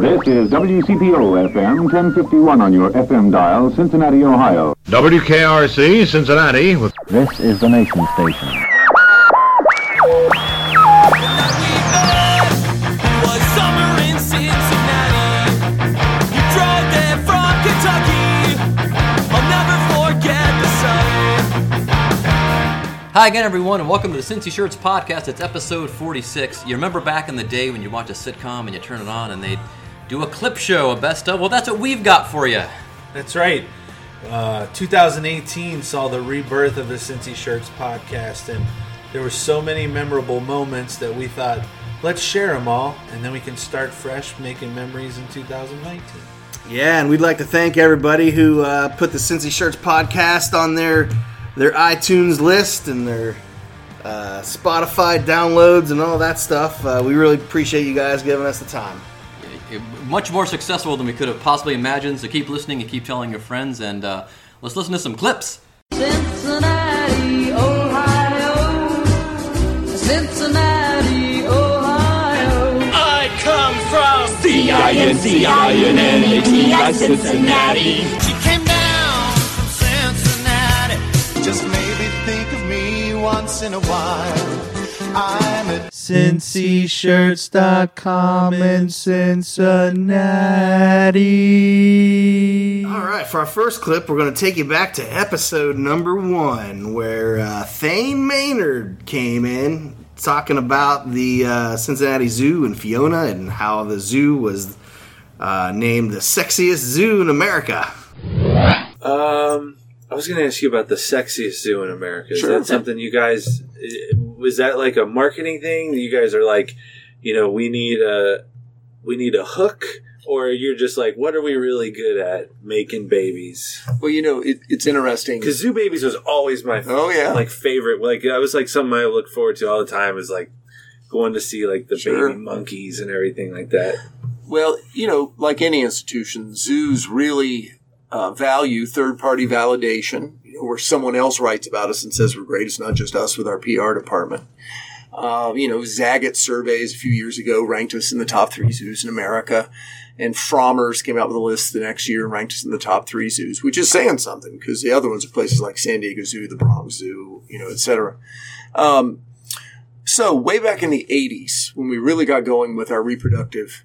This is WCPO-FM 1051 on your FM dial, Cincinnati, Ohio. WKRC, Cincinnati. This is the Nation Station. Hi again, everyone, and welcome to the Cincy Shirts Podcast. It's episode 46. You remember back in the day when you watch a sitcom and you turn it on and they'd do a clip show, a best of? Well, that's what we've got for you. That's right. 2018 saw the rebirth of the Cincy Shirts Podcast, and there were so many memorable moments that we thought, let's share them all, and then we can start fresh making memories in 2019. Yeah, and we'd like to thank everybody who put the Cincy Shirts Podcast on their iTunes list and their Spotify downloads and all that stuff. We really appreciate you guys giving us the time. Much more successful than we could have possibly imagined, so keep listening and keep telling your friends, and let's listen to some clips. Cincinnati, Ohio. Cincinnati, Ohio. I come from C-I-N-C-I-N-N-A-T-I, Cincinnati. She came down from Cincinnati, just maybe think of me once in a while. I'm at CincyShirts.com in Cincinnati. All right, for our first clip, we're going to take you back to episode number 1, where Thane Maynard came in talking about the Cincinnati Zoo and Fiona and how the zoo was named the sexiest zoo in America. I was going to ask you about the sexiest zoo in America. Is that something you guys... Was that like a marketing thing? You guys are like, you know, we need a hook, or you're just like, what are we really good at? Making babies. Well, you know, it's interesting because zoo babies was always my favorite. Like I was like something I look forward to all the time is like going to see like the baby monkeys and everything like that. Well, you know, like any institution, zoos really value third-party validation, you know, where someone else writes about us and says we're great. It's not just us with our PR department. You know, Zagat surveys a few years ago ranked us in the top 3 zoos in America, and Frommers came out with a list the next year and ranked us in the top 3 zoos, which is saying something because the other ones are places like San Diego Zoo, the Bronx Zoo, you know, et cetera. So way back in the 80s, when we really got going with our reproductive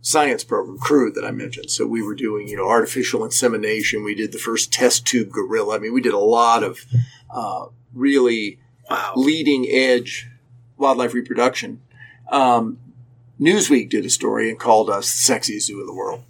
science program crew that I mentioned. So we were doing, you know, artificial insemination. We did the first test tube gorilla. I mean, we did a lot of really leading edge wildlife reproduction. Newsweek did a story and called us the sexiest zoo in the world.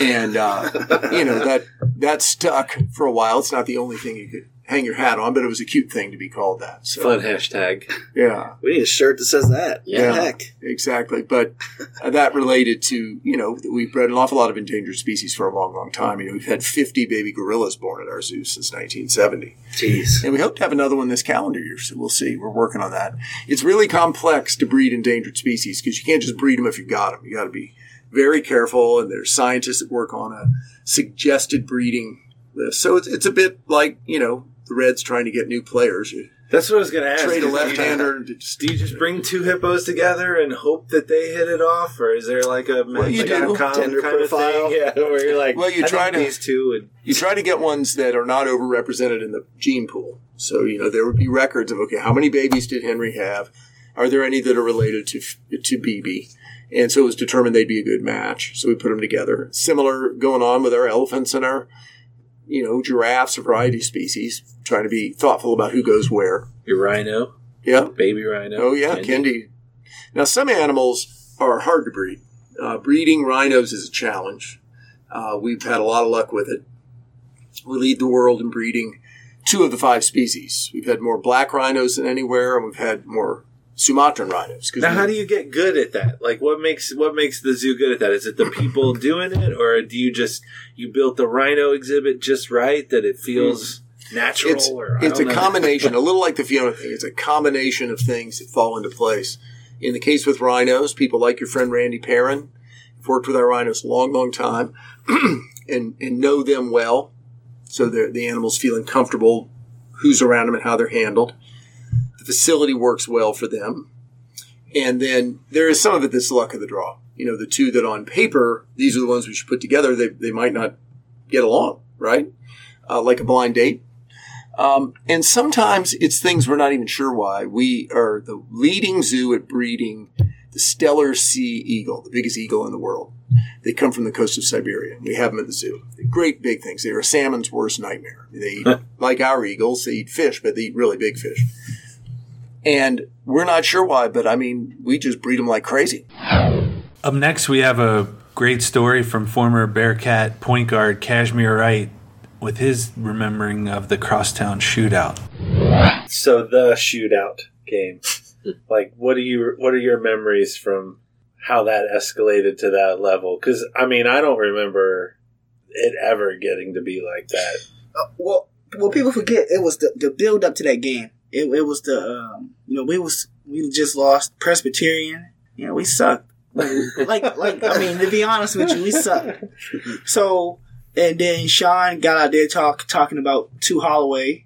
And, you know, that stuck for a while. It's not the only thing you could hang your hat on, but it was a cute thing to be called that. So, fun hashtag. Yeah. We need a shirt that says that. Yeah. Heck. Exactly. But that related to, you know, we've bred an awful lot of endangered species for a long, long time. You know, we've had 50 baby gorillas born at our zoo since 1970. Jeez. And we hope to have another one this calendar year, so we'll see. We're working on that. It's really complex to breed endangered species because you can't just breed them if you've got them. You got to be very careful, and there's scientists that work on a suggested breeding list. So it's a bit like, you know, the Reds trying to get new players. That's what I was going to ask. Trade a left-hander. Do you just bring 2 hippos together and hope that they hit it off, or is there like a common kind of thing? Yeah, where you're like, well, you try to get ones that are not overrepresented in the gene pool. So you know there would be records of okay, how many babies did Henry have? Are there any that are related to BB? And so it was determined they'd be a good match. So we put them together. Similar going on with our elephants and our, you know, giraffes, a variety of species, trying to be thoughtful about who goes where. Your rhino. Yeah. Baby rhino. Oh, yeah. Kendi. Now, some animals are hard to breed. Breeding rhinos is a challenge. We've had a lot of luck with it. We lead the world in breeding 2 of the 5 species. We've had more black rhinos than anywhere, and we've had more Sumatran rhinos. Now, how do you get good at that? Like, what makes the zoo good at that? Is it the people doing it, or do you just built the rhino exhibit just right that it feels natural? It's a combination, a little like the Fiona thing. It's a combination of things that fall into place. In the case with rhinos, people like your friend Randy Perrin have worked with our rhinos a long, long time, and know them well, so the animals feeling comfortable, who's around them, and how they're handled. The facility works well for them. And then there is some of it that's luck of the draw. you know, the two that on paper, these are the ones we should put together, they might not get along, right? Like a blind date. And sometimes it's things we're not even sure why. We are the leading zoo at breeding the stellar sea eagle, the biggest eagle in the world. They come from the coast of Siberia. We have them at the zoo. They're great big things. They are salmon's worst nightmare. They eat, like our eagles, they eat fish, but they eat really big fish. And we're not sure why, but, I mean, we just breed them like crazy. Up next, we have a great story from former Bearcat point guard Cashmere Wright with his remembering of the Crosstown Shootout. So the shootout game. Like, what are your memories from how that escalated to that level? Because, I mean, I don't remember it ever getting to be like that. Well, people forget it was the build up to that game. It was the we just lost Presbyterian. You know, we sucked. Like I mean, to be honest with you, we sucked. So, and then Sean got out there talking about to Holloway,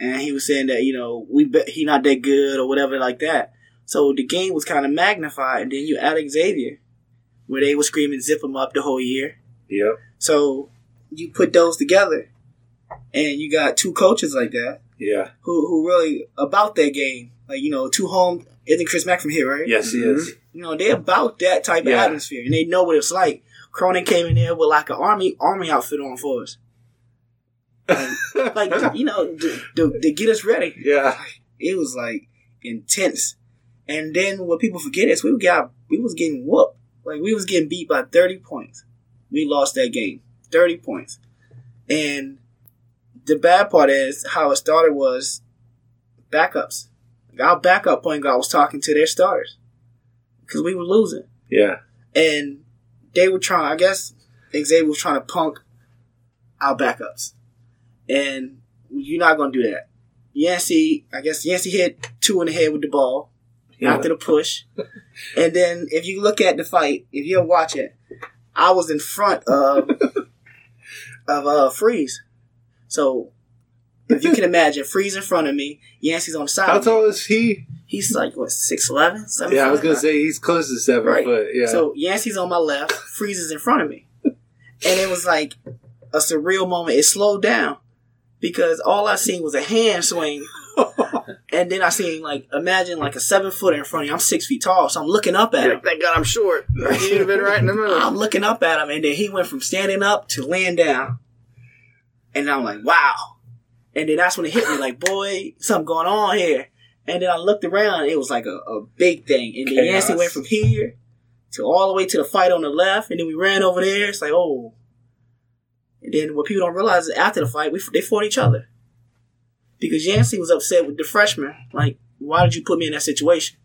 and he was saying that, you know, he not that good or whatever like that. So the game was kind of magnified, and then you add Xavier, where they were screaming "zip him up" the whole year. Yep. So you put those together, and you got two coaches like that. Yeah. Who really about that game. Like, you know, two home, isn't Chris Mack from here, right? Yes, he is. You know, they about that type of atmosphere, and they know what it's like. Cronin came in there with like an army outfit on for us. Like you know, to get us ready. Yeah. It was like intense. And then what people forget is we was getting whooped. Like, we was getting beat by 30 points. We lost that game. 30 points. And the bad part is how it started was backups. Like, our backup point guard was talking to their starters because we were losing. Yeah. And they were trying, I guess, Xavier was trying to punk our backups. And you're not going to do that. Yancey hit two in the head with the ball after the push. And then if you look at the fight, if you'll watch it, I was in front of Freeze. So, if you can imagine, Freeze in front of me, Yancey's on the side. How tall is he? He's like, what, 6'11", 7'5"? Yeah, I was going to say, he's close to 7 right. foot. Yeah. So, Yancey's on my left, Freeze is in front of me. And it was like a surreal moment. It slowed down because all I seen was a hand swing. And then I seen, like, imagine, like, a 7-footer in front of you. I'm 6 feet tall, so I'm looking up at him. Thank God I'm short. He'd have been right in the middle. I'm looking up at him, and then he went from standing up to laying down. And I'm like, wow. And then that's when it hit me, like, boy, something going on here. And then I looked around, it was like a big thing. And then Yancey went from here to all the way to the fight on the left. And then we ran over there. It's like, oh. And then what people don't realize is after the fight, they fought each other. Because Yancey was upset with the freshman. Like, why did you put me in that situation?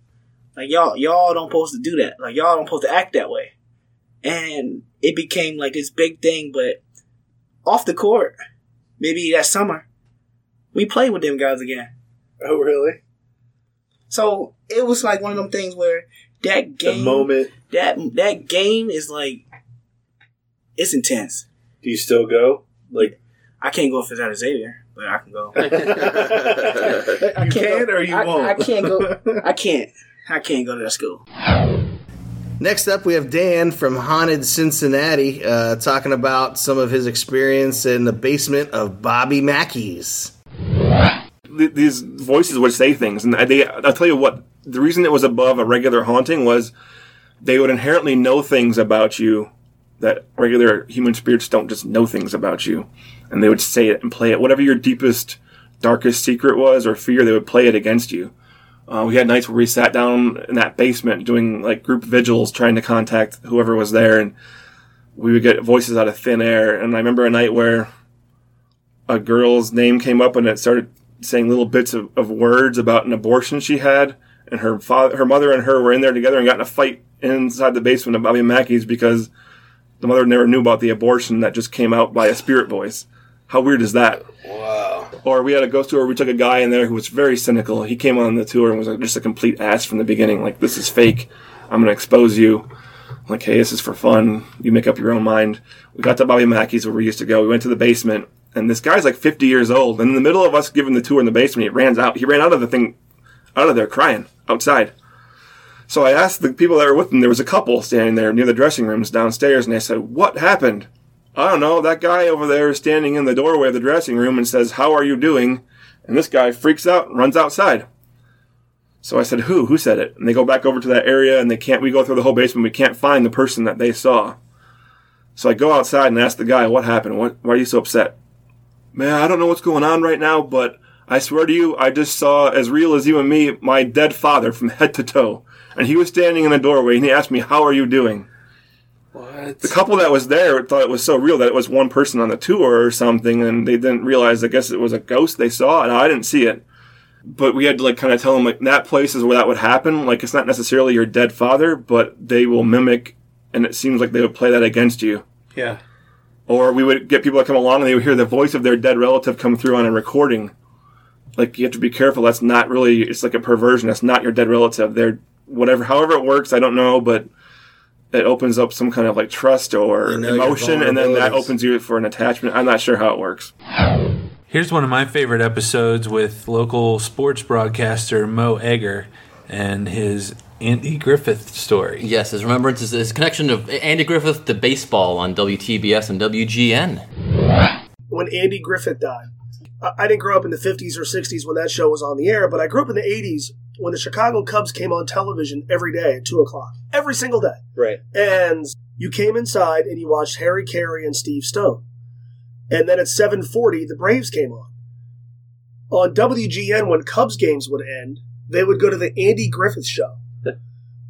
Like, y'all don't supposed to do that. Like, y'all don't supposed to act that way. And it became like this big thing, but off the court, maybe that summer, we played with them guys again. Oh, really? So it was like one of them things where that game, the moment, that game is like, it's intense. Do you still go? Like, I can't go if it's out of Xavier, but I can go. I can't go, or you won't. I can't go. I can't go to that school. Next up, we have Dan from Haunted Cincinnati talking about some of his experience in the basement of Bobby Mackey's. These voices would say things, and I'll tell you what, the reason it was above a regular haunting was they would inherently know things about you that regular human spirits don't just know things about you. And they would say it and play it. Whatever your deepest, darkest secret was or fear, they would play it against you. We had nights where we sat down in that basement doing like group vigils, trying to contact whoever was there, and we would get voices out of thin air. And I remember a night where a girl's name came up and it started saying little bits of words about an abortion she had, and her mother and her were in there together and got in a fight inside the basement of Bobby Mackey's because the mother never knew about the abortion that just came out by a spirit voice. How weird is that? Wow. Or we had a ghost tour where we took a guy in there who was very cynical. He came on the tour and was just a complete ass from the beginning. Like, this is fake. I'm going to expose you. Like, hey, this is for fun. You make up your own mind. We got to Bobby Mackey's where we used to go. We went to the basement, and this guy's like 50 years old. And in the middle of us giving the tour in the basement, he ran out of the thing, out of there crying outside. So I asked the people that were with him. There was a couple standing there near the dressing rooms downstairs, and I said, "What happened?" "I don't know. That guy over there is standing in the doorway of the dressing room and says, 'How are you doing?' And this guy freaks out and runs outside." So I said, "Who? Who said it?" And they go back over to that area, and we go through the whole basement. We can't find the person that they saw. So I go outside and ask the guy, "What happened? Why are you so upset?" "Man, I don't know what's going on right now, but I swear to you, I just saw, as real as you and me, my dead father from head to toe. And he was standing in the doorway, and he asked me, 'How are you doing?'" What? The couple that was there thought it was so real that it was one person on the tour or something, and they didn't realize, I guess, it was a ghost they saw, and I didn't see it. But we had to, kind of tell them, that place is where that would happen. It's not necessarily your dead father, but they will mimic, and it seems like they would play that against you. Yeah. Or we would get people that come along, and they would hear the voice of their dead relative come through on a recording. You have to be careful. That's not really, it's like a perversion. That's not your dead relative. They're, whatever, however it works, I don't know, but it opens up some kind of, trust or emotion, and then that opens you for an attachment. I'm not sure how it works. Here's one of my favorite episodes with local sports broadcaster Mo Egger and his Andy Griffith story. Yes, his remembrance is his connection of Andy Griffith to baseball on WTBS and WGN. When Andy Griffith died, I didn't grow up in the 50s or 60s when that show was on the air, but I grew up in the 80s when the Chicago Cubs came on television every day at 2 o'clock. Every single day. Right. And you came inside and you watched Harry Carey and Steve Stone. And then at 7:40, the Braves came on. On WGN, when Cubs games would end, they would go to the Andy Griffith Show.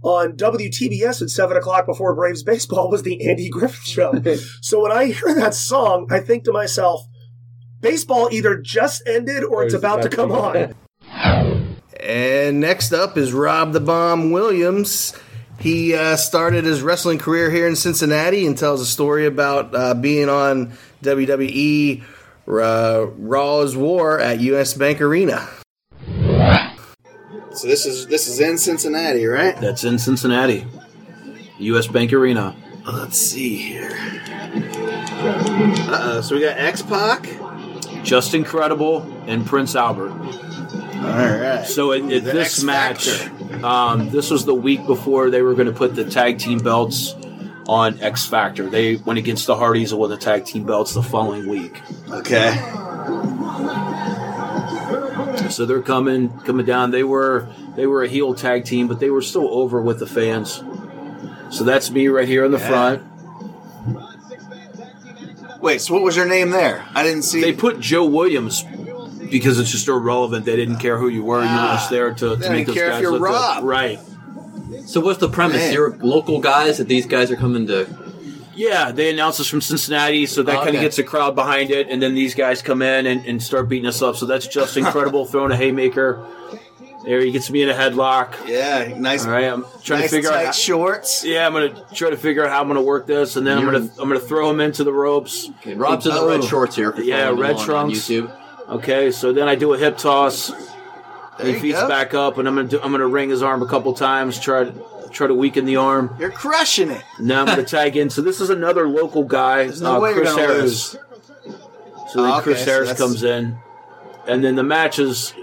On WTBS at 7 o'clock before Braves baseball was the Andy Griffith Show. So when I hear that song, I think to myself, baseball either just ended or it's about to come on. And next up is Rob the Bomb Williams. He started his wrestling career here in Cincinnati and tells a story about being on WWE Raw's War at US Bank Arena. So this is in Cincinnati, right? That's in Cincinnati. US Bank Arena. Let's see here. So we got X-Pac, Just Incredible, and Prince Albert. All right. So it this X-Factor match, this was the week before they were going to put the tag team belts on X-Factor. They went against the Hardys with the tag team belts the following week. Okay. So they're coming down. They were a heel tag team, but they were still over with the fans. So that's me right here in the front. Wait, so what was your name there? I didn't see. They put Joe Williams because it's just irrelevant. They didn't care who you were. You were just there to make those guys look good. They didn't care if you're Rob. Up. Right. So what's the premise? Man. They're local guys that these guys are coming to... Yeah, they announced us from Cincinnati, so that kind of gets the crowd behind it, and then these guys come in and start beating us up. So that's Just Incredible, throwing a haymaker. There, he gets me in a headlock. Yeah, nice. All right, I'm trying to figure out shorts. Yeah, I'm gonna try to figure out how I'm gonna work this, and then I'm gonna throw him into the ropes. Okay, Rob's in the red shorts here. Yeah, red trunks. On YouTube. Okay, so then I do a hip toss. He feeds back up, and I'm gonna wring his arm a couple times. Try to weaken the arm. You're crushing it. Now I'm gonna tag in. So this is another local guy, Chris Harris. So then Chris Harris comes in, and then the match is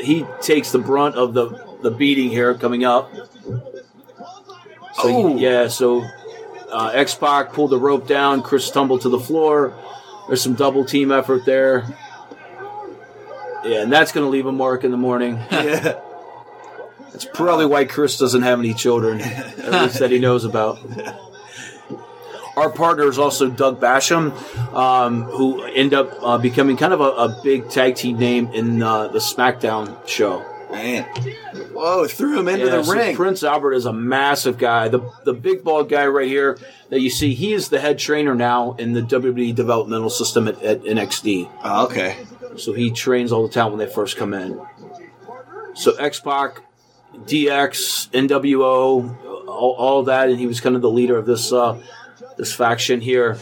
he takes the brunt of the beating here coming up. So X-Pac pulled the rope down. Chris tumbled to the floor. There's some double team effort there. Yeah, and that's going to leave a mark in the morning. Yeah. That's probably why Chris doesn't have any children, at least that he knows about. Our partner is also Doug Basham, who end up becoming kind of a big tag team name in the SmackDown show. Man. Whoa, threw him into the ring. Prince Albert is a massive guy. The big bald guy right here that you see, he is the head trainer now in the WWE developmental system at NXT. Oh, okay. So he trains all the time when they first come in. So X-Pac, DX, NWO, all that, and he was kind of the leader of this faction here.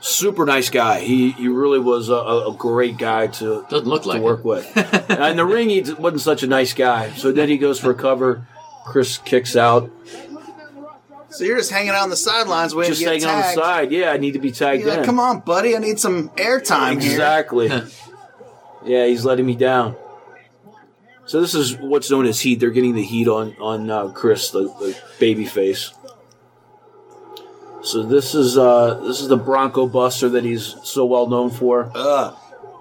Super nice guy. He really was a great guy to work with. And in the ring, he wasn't such a nice guy. So then he goes for a cover. Chris kicks out. So you're just hanging out on the sidelines waiting to get tagged. Just hanging on the side. Yeah, I need to be tagged in. Come on, buddy. I need some airtime here. Exactly. Yeah, he's letting me down. So this is what's known as heat. They're getting the heat on Chris, the baby face. So this is the Bronco Buster that he's so well known for.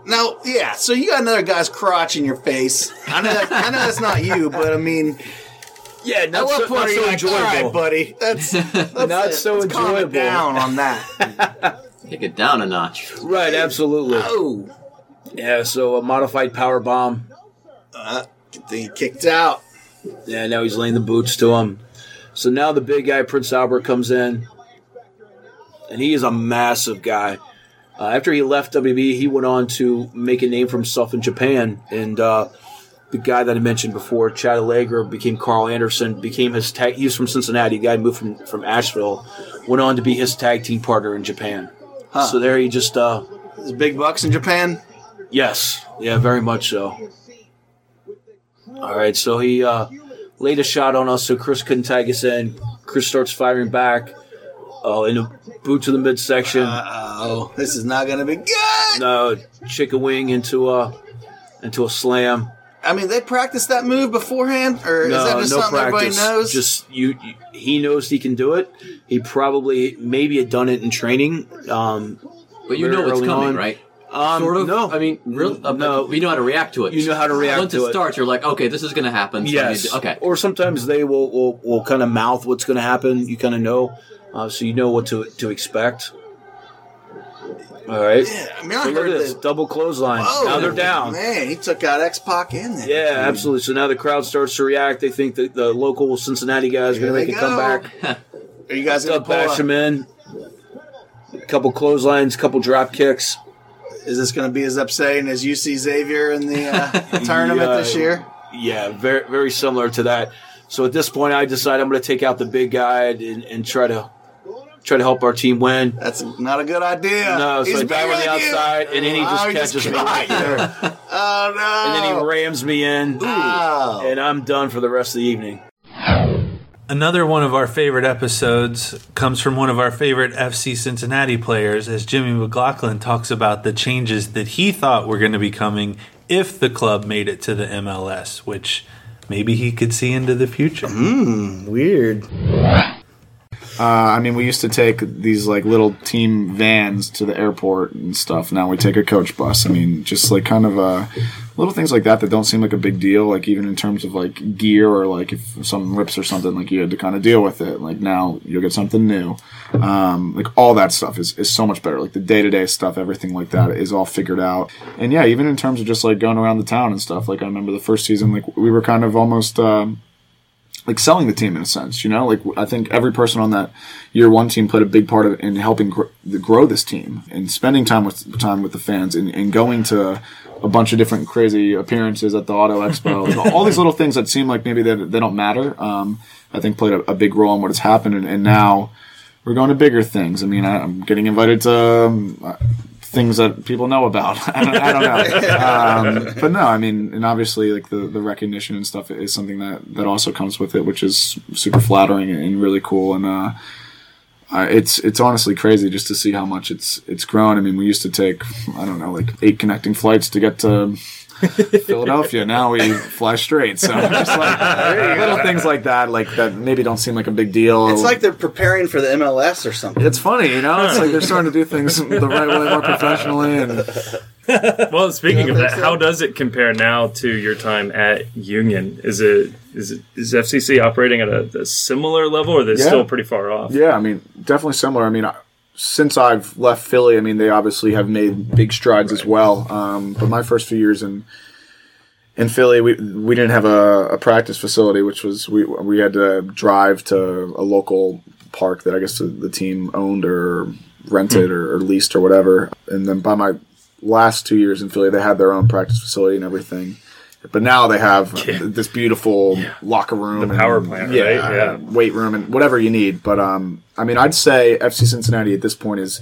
Now, yeah, so you got another guy's crotch in your face. I know that's not you, but I mean... Yeah, not so, not so like, enjoyable. All right, buddy. That's not so enjoyable. Calm it down on that. Take it down a notch. Right, absolutely. Oh. Yeah, so a modified power bomb. Good thing he kicked out. Yeah, now he's laying the boots to him. So now the big guy, Prince Albert, comes in. And he is a massive guy. After he left WWE, he went on to make a name for himself in Japan. And the guy that I mentioned before, Chad Allegra, became Carl Anderson, became his tag. He was from Cincinnati. The guy moved from Asheville, went on to be his tag team partner in Japan. Huh. So there he just... Is big bucks in Japan? Yes. Yeah, very much so. All right, so he laid a shot on us, so Chris couldn't tag us in. Chris starts firing back. Oh, and a boot to the midsection. Uh-oh, this is not going to be good. No, chicken wing into a slam. I mean, they practiced that move beforehand, or is that just something practice. Everybody knows? Just he knows he can do it. He probably maybe had done it in training, but you know what's coming, right? Sort of. No, I mean, no. We know how to react to it. You know how to react to it. Once it starts, you're like, okay, this is going to happen. So yes. Okay. Or sometimes they will kind of mouth what's going to happen. You kind of know. So you know what to expect. All right. Yeah, I mean, so look at this. Double clothesline. Oh, now they're down. Man, he took out X-Pac in there. Yeah, absolutely. So now the crowd starts to react. They think that the local Cincinnati guy is going to make a comeback. Are you guys going to bash him in? A couple clotheslines, couple drop kicks. Is this going to be as upsetting as UC Xavier in the tournament this year? Yeah, very, very similar to that. So at this point, I decide I'm going to take out the big guy and try to help our team win. That's not a good idea. No, so he's back on the outside, and then he just catches me right there. Oh, no. And then he rams me in, and I'm done for the rest of the evening. Another one of our favorite episodes comes from one of our favorite FC Cincinnati players, as Jimmy McLaughlin talks about the changes that he thought were going to be coming if the club made it to the MLS, which... maybe he could see into the future. Weird. I mean, we used to take these like little team vans to the airport and stuff. Now we take a coach bus. I mean, just like kind of little things like that don't seem like a big deal. Like even in terms of like gear or like if something rips or something, like you had to kind of deal with it. Like now you'll get something new. Like all that stuff is so much better. Like the day-to-day stuff, everything like that is all figured out. And yeah, even in terms of just like going around the town and stuff. Like I remember the first season, like we were kind of almost... like selling the team in a sense, you know, like I think every person on that year one team played a big part of it in helping grow this team and spending time with the fans and going to a bunch of different crazy appearances at the Auto Expo, like all these little things that seem like maybe they don't matter. I think played a big role in what has happened. And now we're going to bigger things. I mean, I'm getting invited to, things that people know about. I don't know. But no, I mean, and obviously like the recognition and stuff is something that also comes with it, which is super flattering and really cool. And it's honestly crazy just to see how much it's grown. I mean, we used to take, I don't know, like 8 connecting flights to get to Philadelphia. Now we fly straight. So just like little things like that, maybe don't seem like a big deal. It's like they're preparing for the MLS or something. It's funny, you know. It's like they're starting to do things the right way, more professionally. And well, speaking of that, how does it compare now to your time at Union? Is FCC operating at a similar level, or they're still pretty far off? Yeah, I mean, definitely similar. I mean. Since I've left Philly, I mean, they obviously have made big strides as well. But my first few years in Philly, we didn't have a practice facility, which was we had to drive to a local park that I guess the team owned or rented or leased or whatever. And then by my last 2 years in Philly, they had their own practice facility and everything. But now they have this beautiful locker room. The power plant, right? Yeah, weight room and whatever you need. But, I mean, I'd say FC Cincinnati at this point is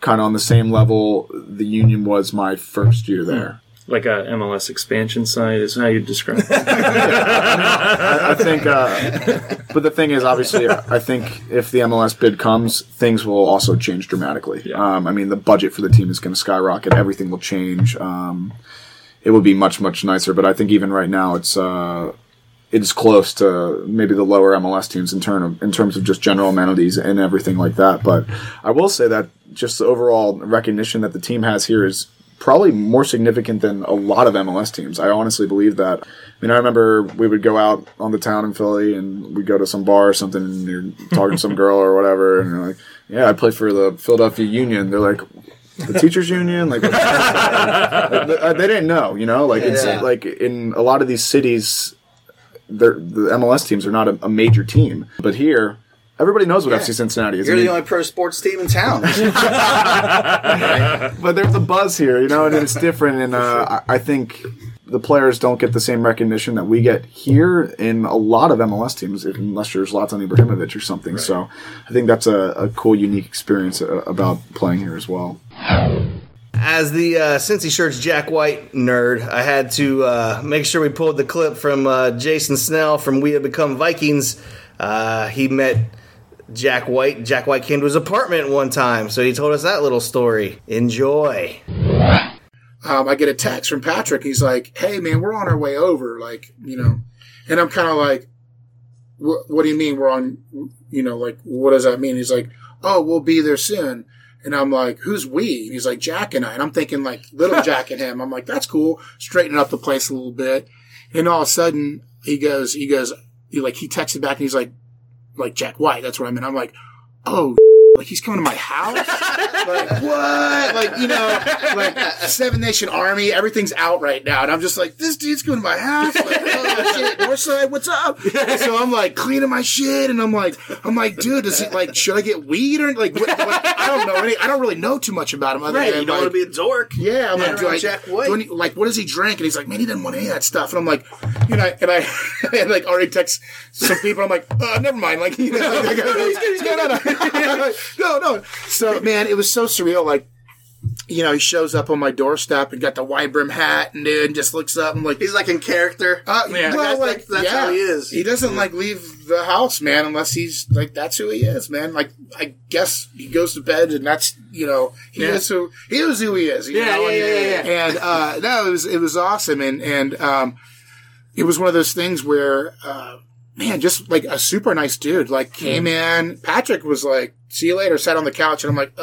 kind of on the same level the Union was my first year there. Like a MLS expansion site is how you'd describe it. I think but the thing is, obviously, I think if the MLS bid comes, things will also change dramatically. Yeah. I mean, the budget for the team is going to skyrocket. Everything will change. it would be much, much nicer. But I think even right now, it's close to maybe the lower MLS teams in terms of just general amenities and everything like that. But I will say that just the overall recognition that the team has here is probably more significant than a lot of MLS teams. I honestly believe that. I mean, I remember we would go out on the town in Philly and we'd go to some bar or something and you're talking to some girl or whatever and you're like, yeah, I play for the Philadelphia Union. They're like, the teachers union, like they didn't know, you know, like it's like in a lot of these cities, the MLS teams are not a major team, but here everybody knows what FC Cincinnati is. You're the only pro sports team in town, right? But there's a buzz here, you know, and it's different. And I think the players don't get the same recognition that we get here in a lot of MLS teams, unless you're Zlatan Ibrahimovic or something. Right. So I think that's a cool, unique experience about playing here as well. As the Cincy Shirts Jack White nerd, I had to make sure we pulled the clip from Jason Snell from We Have Become Vikings. He met Jack White. Jack White came to his apartment one time, so he told us that little story. Enjoy. I get a text from Patrick. He's like, hey, man, we're on our way over, like, you know. And I'm kind of like, what do you mean we're on, you know, like, what does that mean? He's like, oh, we'll be there soon. And I'm like, who's we? And he's like, Jack and I. And I'm thinking, like, little Jack and him. I'm like, that's cool. Straightening up the place a little bit. And all of a sudden, he texted back, and he's like, Jack White. That's what I meant. I'm like, oh, like, he's coming to my house? Like, what? Like, you know, like, Seven Nation Army, everything's out right now. And I'm just like, this dude's coming to my house? Like, oh, shit, Northside, what's up? And so I'm, like, cleaning my shit, and I'm like, dude, does he, like, should I get weed? Or, like, what? I don't know. I don't really know too much about him. Other than, you don't want to be a dork. Yeah. I'm like, Jack White. Like, what does he drink? And he's like, man, he didn't want any of that stuff. And I'm like, you know, and like, already text some people. I'm like, never mind. Like, you know, like, no. So, man, it was so surreal. Like, you know, he shows up on my doorstep and got the wide brim hat and dude just looks up and like he's like in character. Yeah, well, that's how he is. He doesn't like leave the house, man, unless he's like that's who he is, man. Like I guess he goes to bed and that's you know he is who he is. You know? And no, it was awesome and it was one of those things where man, just like a super nice dude, like came in. Patrick was like, see you later, sat on the couch. And I'm like,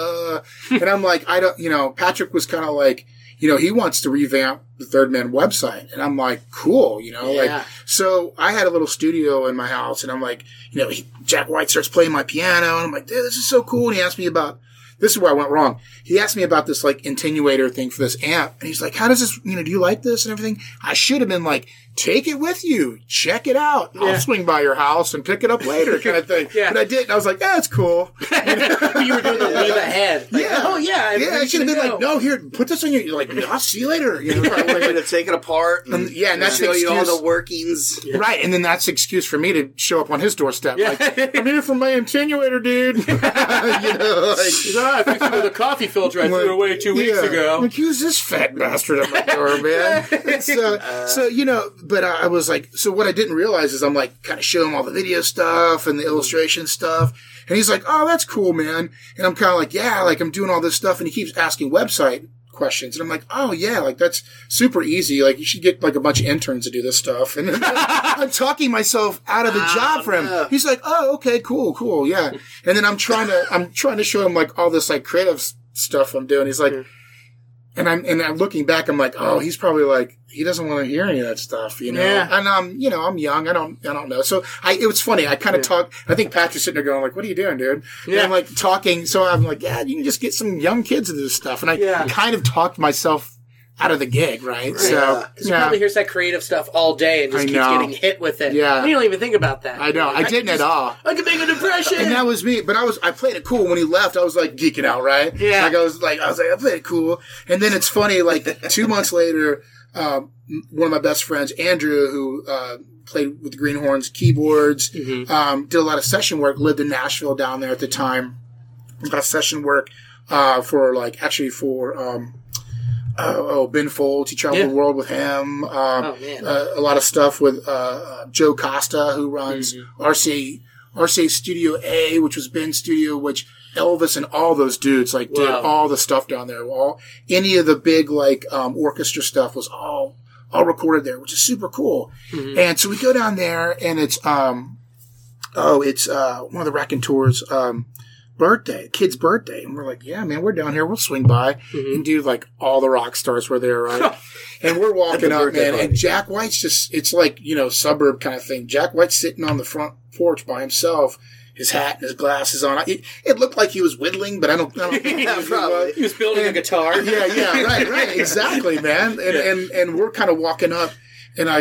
and I'm like, I don't, you know, Patrick was kind of like, you know, he wants to revamp the Third Man website. And I'm like, cool, you know, like, so I had a little studio in my house and I'm like, you know, Jack White starts playing my piano. And I'm like, dude, this is so cool. And he asked me about, this is where I went wrong. He asked me about this like attenuator thing for this amp. And he's like, how does this, you know, do you like this and everything? I should have been like, take it with you. Check it out. Yeah. I'll swing by your house and pick it up later kind of thing. Yeah. But I didn't. I was like, that's cool. You know? You were doing the leave ahead. Like, yeah. Oh, yeah. I should have been like, no, here, put this on your... You're like, no, I'll see you later. You know, probably going to take it apart. And that's the excuse. You all the workings. Yeah. Right. And then that's the excuse for me to show up on his doorstep. Yeah. Like, I'm here for my attenuator, dude. You know, like... He's like, I fixed it with a coffee filter I threw away 2 weeks ago. Like, who's this fat bastard at my door, man? So, you know... But I was like, so what I didn't realize is I'm like kind of showing him all the video stuff and the illustration stuff. And he's like, oh, that's cool, man. And I'm kind of like, yeah, like I'm doing all this stuff. And he keeps asking website questions. And I'm like, oh, yeah, like that's super easy. Like you should get like a bunch of interns to do this stuff. And I'm talking myself out of the job for him. No. He's like, oh, okay, cool. Yeah. And then I'm trying to show him like all this like creative stuff I'm doing. He's like, And I'm looking back, I'm like, oh, he's probably like, he doesn't want to hear any of that stuff, you know? Yeah. And I'm young. I don't know. So it was funny. I kind of talk. I think Patrick's sitting there going like, what are you doing, dude? Yeah. And I'm like talking. So I'm like, yeah, you can just get some young kids into this stuff. And I kind of talked myself out of the gig, right? So he probably hears that creative stuff all day and just keeps getting hit with it. Yeah. You don't even think about that. I know. Like, I didn't at all. I could make a depression. And that was me. But I played it cool. When he left, I was like geeking out, right? Yeah. I was like, I played it cool. And then it's funny, like 2 months later, one of my best friends, Andrew, who played with the Greenhorns keyboards, did a lot of session work, lived in Nashville down there at the time, got session work for Ben Folds. He traveled the world with him. A lot of stuff with Joe Costa, who runs RCA Studio A, which was Ben's studio, which Elvis and all those dudes, like, did all the stuff down there. All any of the big, like, orchestra stuff was all recorded there, which is super cool. Mm-hmm. And so we go down there, and it's one of the raconteurs' kid's birthday, and we're like, yeah, man, we're down here, we'll swing by. Mm-hmm. And dude, like, all the rock stars were there, right? And we're walking up, man, party. And Jack White's just, it's like, you know, suburb kind of thing. Jack White's sitting on the front porch by himself, his hat and his glasses on. It looked like he was whittling, but I don't think yeah, probably. He was building a guitar. Yeah, right, exactly, man. And we're kind of walking up, and I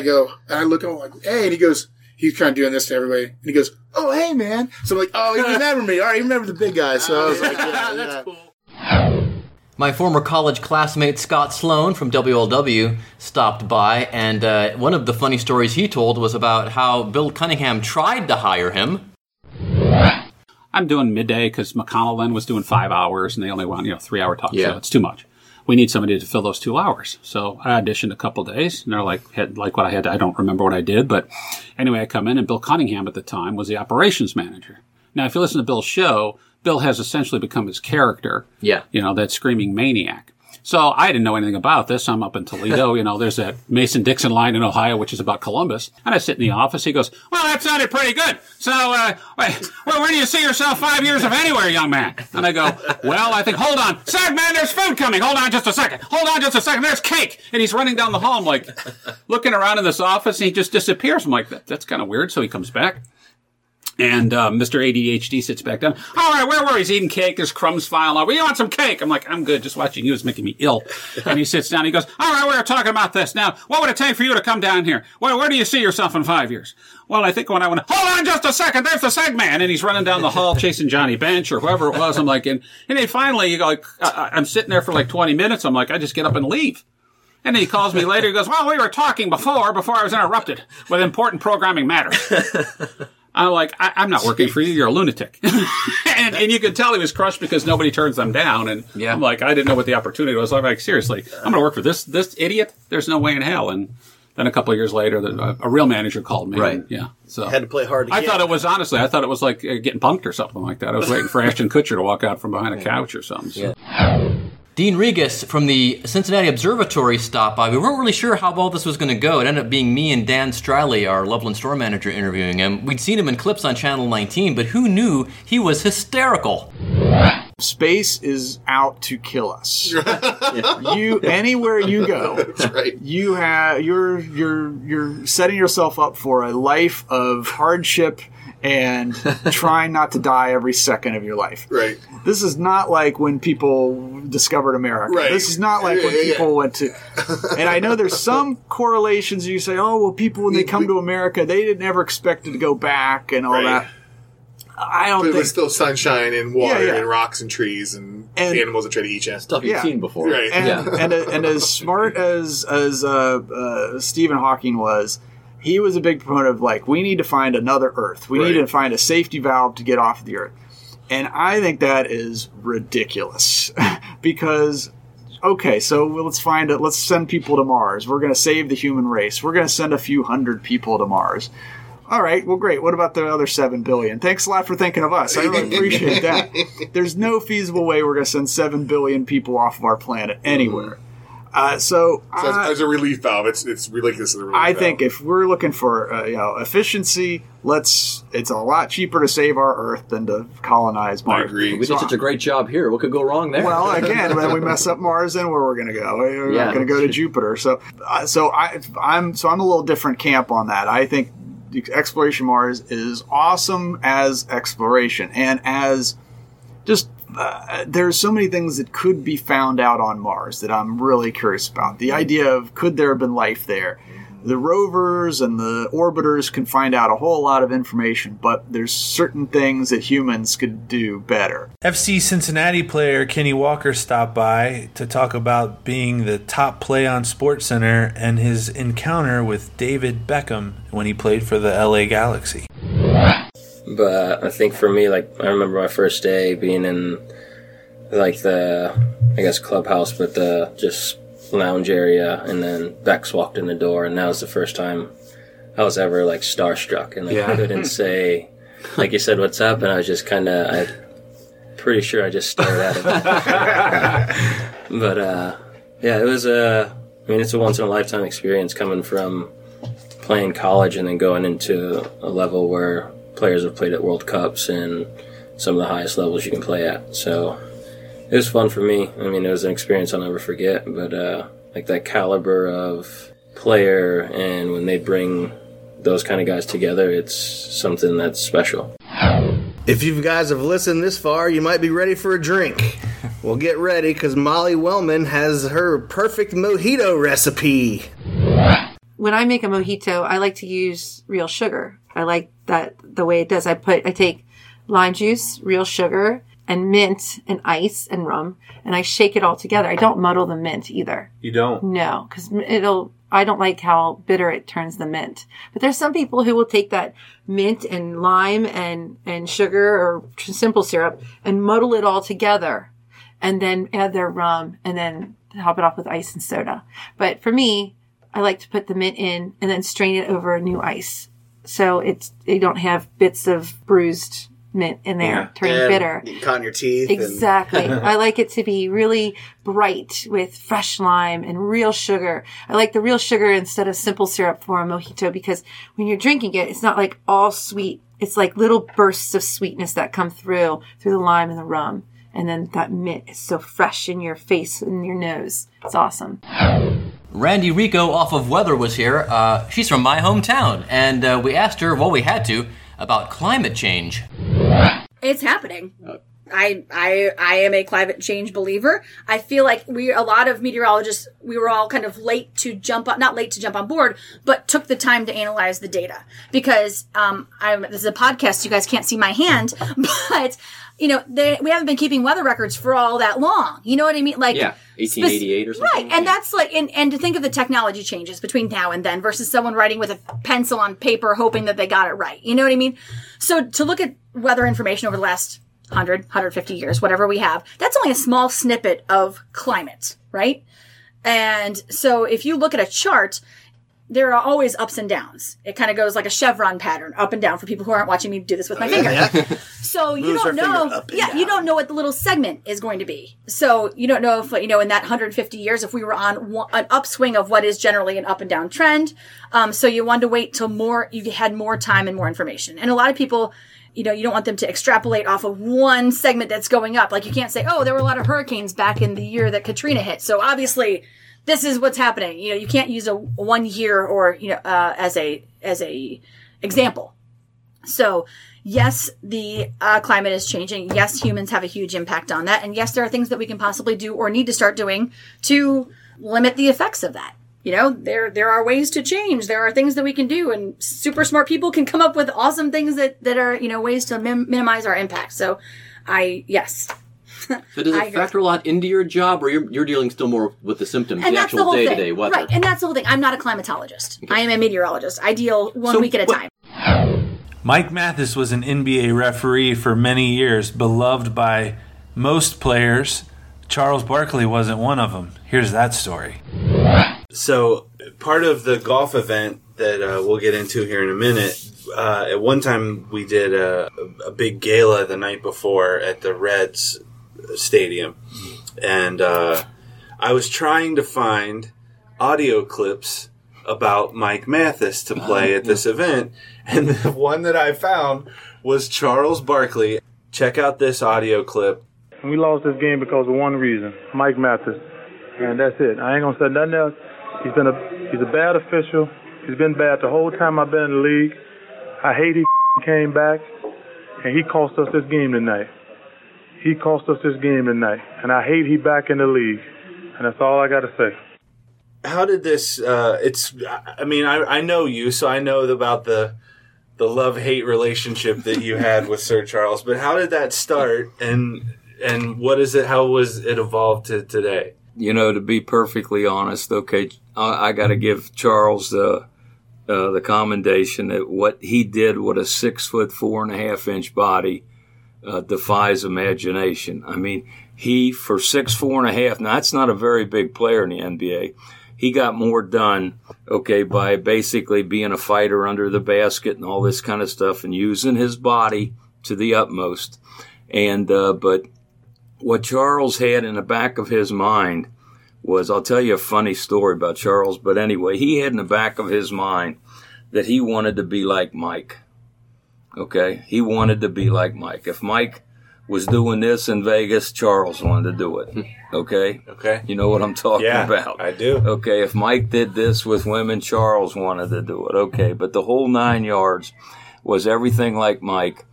look at him like, hey, and he goes, he's kind of doing this to everybody. And he goes, oh, hey, man. So I'm like, oh, you remember me. All right, you remember the big guy. So I was like, yeah, that's cool. My former college classmate Scott Sloan from WLW stopped by, and one of the funny stories he told was about how Bill Cunningham tried to hire him. I'm doing midday because McConnell Lynn was doing 5 hours, and they only want, 3-hour talk show. It's too much. We need somebody to fill those 2 hours. So I auditioned a couple days, and they're like, what I had. I don't remember what I did, but anyway, I come in, and Bill Cunningham at the time was the operations manager. Now, if you listen to Bill's show, Bill has essentially become his character. Yeah. That screaming maniac. So I didn't know anything about this. I'm up in Toledo. There's that Mason-Dixon line in Ohio, which is about Columbus. And I sit in the office. He goes, well, that sounded pretty good. So where do you see yourself 5 years of anywhere, young man? And I go, well, I think, hold on. Sir, man, there's food coming. Hold on just a second. There's cake. And he's running down the hall. I'm like looking around in this office, and he just disappears. I'm like, that's kind of weird. So he comes back. And Mr. ADHD sits back down. All right, where were we? He's eating cake. There's crumbs flying all over. You want some cake? I'm like, I'm good. Just watching you is making me ill. And he sits down. He goes, all right, we were talking about this. Now, what would it take for you to come down here? Where do you see yourself in 5 years? Well, I think when I went, hold on just a second, there's the segman. And he's running down the hall chasing Johnny Bench or whoever it was. I'm like, and then finally, you go, like, I'm sitting there for like 20 minutes. I'm like, I just get up and leave. And then he calls me later. He goes, well, we were talking before I was interrupted with important programming matter. I'm like, I'm not working for you. You're a lunatic. and you could tell he was crushed because nobody turns them down. And yeah. I'm like, I didn't know what the opportunity was. I'm like, seriously, I'm going to work for this idiot? There's no way in hell. And then a couple of years later, a real manager called me. Right. And, yeah. So had to play hard again. I thought it was like getting punked or something like that. I was waiting for Ashton Kutcher to walk out from behind a couch or something. So. Yeah. Dean Regas from the Cincinnati Observatory stopped by. We weren't really sure how well this was going to go. It ended up being me and Dan Straley, our Loveland store manager, interviewing him. We'd seen him in clips on Channel 19, but who knew he was hysterical? Space is out to kill us. You anywhere you go, that's right. You have you're setting yourself up for a life of hardship and trying not to die every second of your life. Right. This is not like when people discovered America. Right. This is not like when people went to... And I know there's some correlations you say, oh, well, people when they come to America, they didn't ever expect it to go back and all that. I don't think... There's still sunshine and water and rocks and trees and animals that try to eat you. Stuff you've seen before. Right. And as smart as Stephen Hawking was... He was a big proponent of, like, we need to find another Earth. We need to find a safety valve to get off the Earth. And I think that is ridiculous because, okay, so let's find it. Let's send people to Mars. We're going to save the human race. We're going to send a few hundred people to Mars. All right, well, great. What about the other 7 billion? Thanks a lot for thinking of us. I really appreciate that. There's no feasible way we're going to send 7 billion people off of our planet anywhere. Mm-hmm. So as a relief valve, it's ridiculous. I think if we're looking for efficiency, it's a lot cheaper to save our Earth than to colonize Mars. I agree. We did such a great job here. What could go wrong there? Well, again, when we mess up Mars, then where we're going to go? We're not going to go to Jupiter. So I'm a little different camp on that. I think exploration Mars is awesome as exploration and as just. There's so many things that could be found out on Mars that I'm really curious about. The idea of could there have been life there? The rovers and the orbiters can find out a whole lot of information, but there's certain things that humans could do better. FC Cincinnati player Kenny Walker stopped by to talk about being the top play on SportsCenter and his encounter with David Beckham when he played for the LA Galaxy. But I think for me, like, I remember my first day being in, like, clubhouse, but the just lounge area, and then Bex walked in the door, and that was the first time I was ever, like, starstruck. And, like, I couldn't say, like you said, what's up, and I was just kind of, I pretty sure I just stared at it. But, yeah, it was I mean, it's a once-in-a-lifetime experience coming from playing college and then going into a level where players have played at World Cups and some of the highest levels you can play at. So it was fun for me. I mean, it was an experience I'll never forget. But, like, that caliber of player, and when they bring those kind of guys together, it's something that's special. If you guys have listened this far, you might be ready for a drink. Well, get ready, because Molly Wellman has her perfect mojito recipe. When I make a mojito, I like to use real sugar. I like that the way it does. I take lime juice, real sugar, and mint, and ice, and rum, and I shake it all together. I don't muddle the mint either. You don't? No, because I don't like how bitter it turns the mint. But there's some people who will take that mint and lime and sugar or simple syrup and muddle it all together and then add their rum and then top it off with ice and soda. But for me, I like to put the mint in and then strain it over a new ice. So you don't have bits of bruised mint in there, turning bitter. You can caught in your teeth. Exactly. I like it to be really bright with fresh lime and real sugar. I like the real sugar instead of simple syrup for a mojito, because when you're drinking it, it's not like all sweet. It's like little bursts of sweetness that come through the lime and the rum. And then that mint is so fresh in your face and your nose. It's awesome. Randy Rico off of Weather was here. She's from my hometown. And we asked her, well, we had to, about climate change. It's happening. I am a climate change believer. I feel like a lot of meteorologists, we were all kind of not late to jump on board, but took the time to analyze the data. Because this is a podcast, you guys can't see my hand, but we haven't been keeping weather records for all that long. You know what I mean? Like, yeah, 1888 or something. Right, and that's like, and to think of the technology changes between now and then versus someone writing with a pencil on paper hoping that they got it right. You know what I mean? So to look at weather information over the last 100, 150 years, whatever we have, that's only a small snippet of climate, right? And so if you look at a chart, there are always ups and downs. It kind of goes like a chevron pattern, up and down, for people who aren't watching me do this with my finger. Yeah. So you don't know. Yeah, you don't know what the little segment is going to be. So you don't know if, in that 150 years, if we were on an upswing of what is generally an up and down trend. So you wanted to wait till you had more time and more information. And a lot of people, you don't want them to extrapolate off of one segment that's going up. Like, you can't say, oh, there were a lot of hurricanes back in the year that Katrina hit, so obviously this is what's happening. You can't use a 1 year or, as a example. So yes, the climate is changing. Yes, humans have a huge impact on that. And yes, there are things that we can possibly do or need to start doing to limit the effects of that. There are ways to change. There are things that we can do, and super smart people can come up with awesome things that are, ways to minimize our impact. So yes. So does it factor a lot into your job, or you're dealing still more with the symptoms, and the actual day-to-day weather? Right, and that's the whole thing. I'm not a climatologist. Okay. I am a meteorologist. I deal one week at a time. Mike Mathis was an NBA referee for many years, beloved by most players. Charles Barkley wasn't one of them. Here's that story. So part of the golf event that we'll get into here in a minute, at one time we did a big gala the night before at the Reds stadium, and I was trying to find audio clips about Mike Mathis to play at this event, and the one that I found was Charles Barkley. Check out this audio clip. We lost this game because of one reason, Mike Mathis, and that's it. I ain't gonna say nothing else. He's a bad official. He's been bad the whole time I've been in the league. I hate he came back, and he cost us this game tonight. He cost us this game tonight, and I hate he back in the league, and that's all I got to say. How did this? I know you, so I know about the love-hate relationship that you had with Sir Charles. But how did that start, and what is it? How was it evolved to today? To be perfectly honest, okay, I got to give Charles the commendation that what he did with a 6 foot 4.5 inch body. Defies imagination. I mean, he, for 6'4.5", now that's not a very big player in the NBA. He got more done, by basically being a fighter under the basket and all this kind of stuff and using his body to the utmost. And, but what Charles had in the back of his mind was, I'll tell you a funny story about Charles, but anyway, he had in the back of his mind that he wanted to be like Mike. Okay? He wanted to be like Mike. If Mike was doing this in Vegas, Charles wanted to do it. Okay? Okay. You know what I'm talking about. I do. Okay, if Mike did this with women, Charles wanted to do it. Okay, but the whole 9 yards was everything like Mike.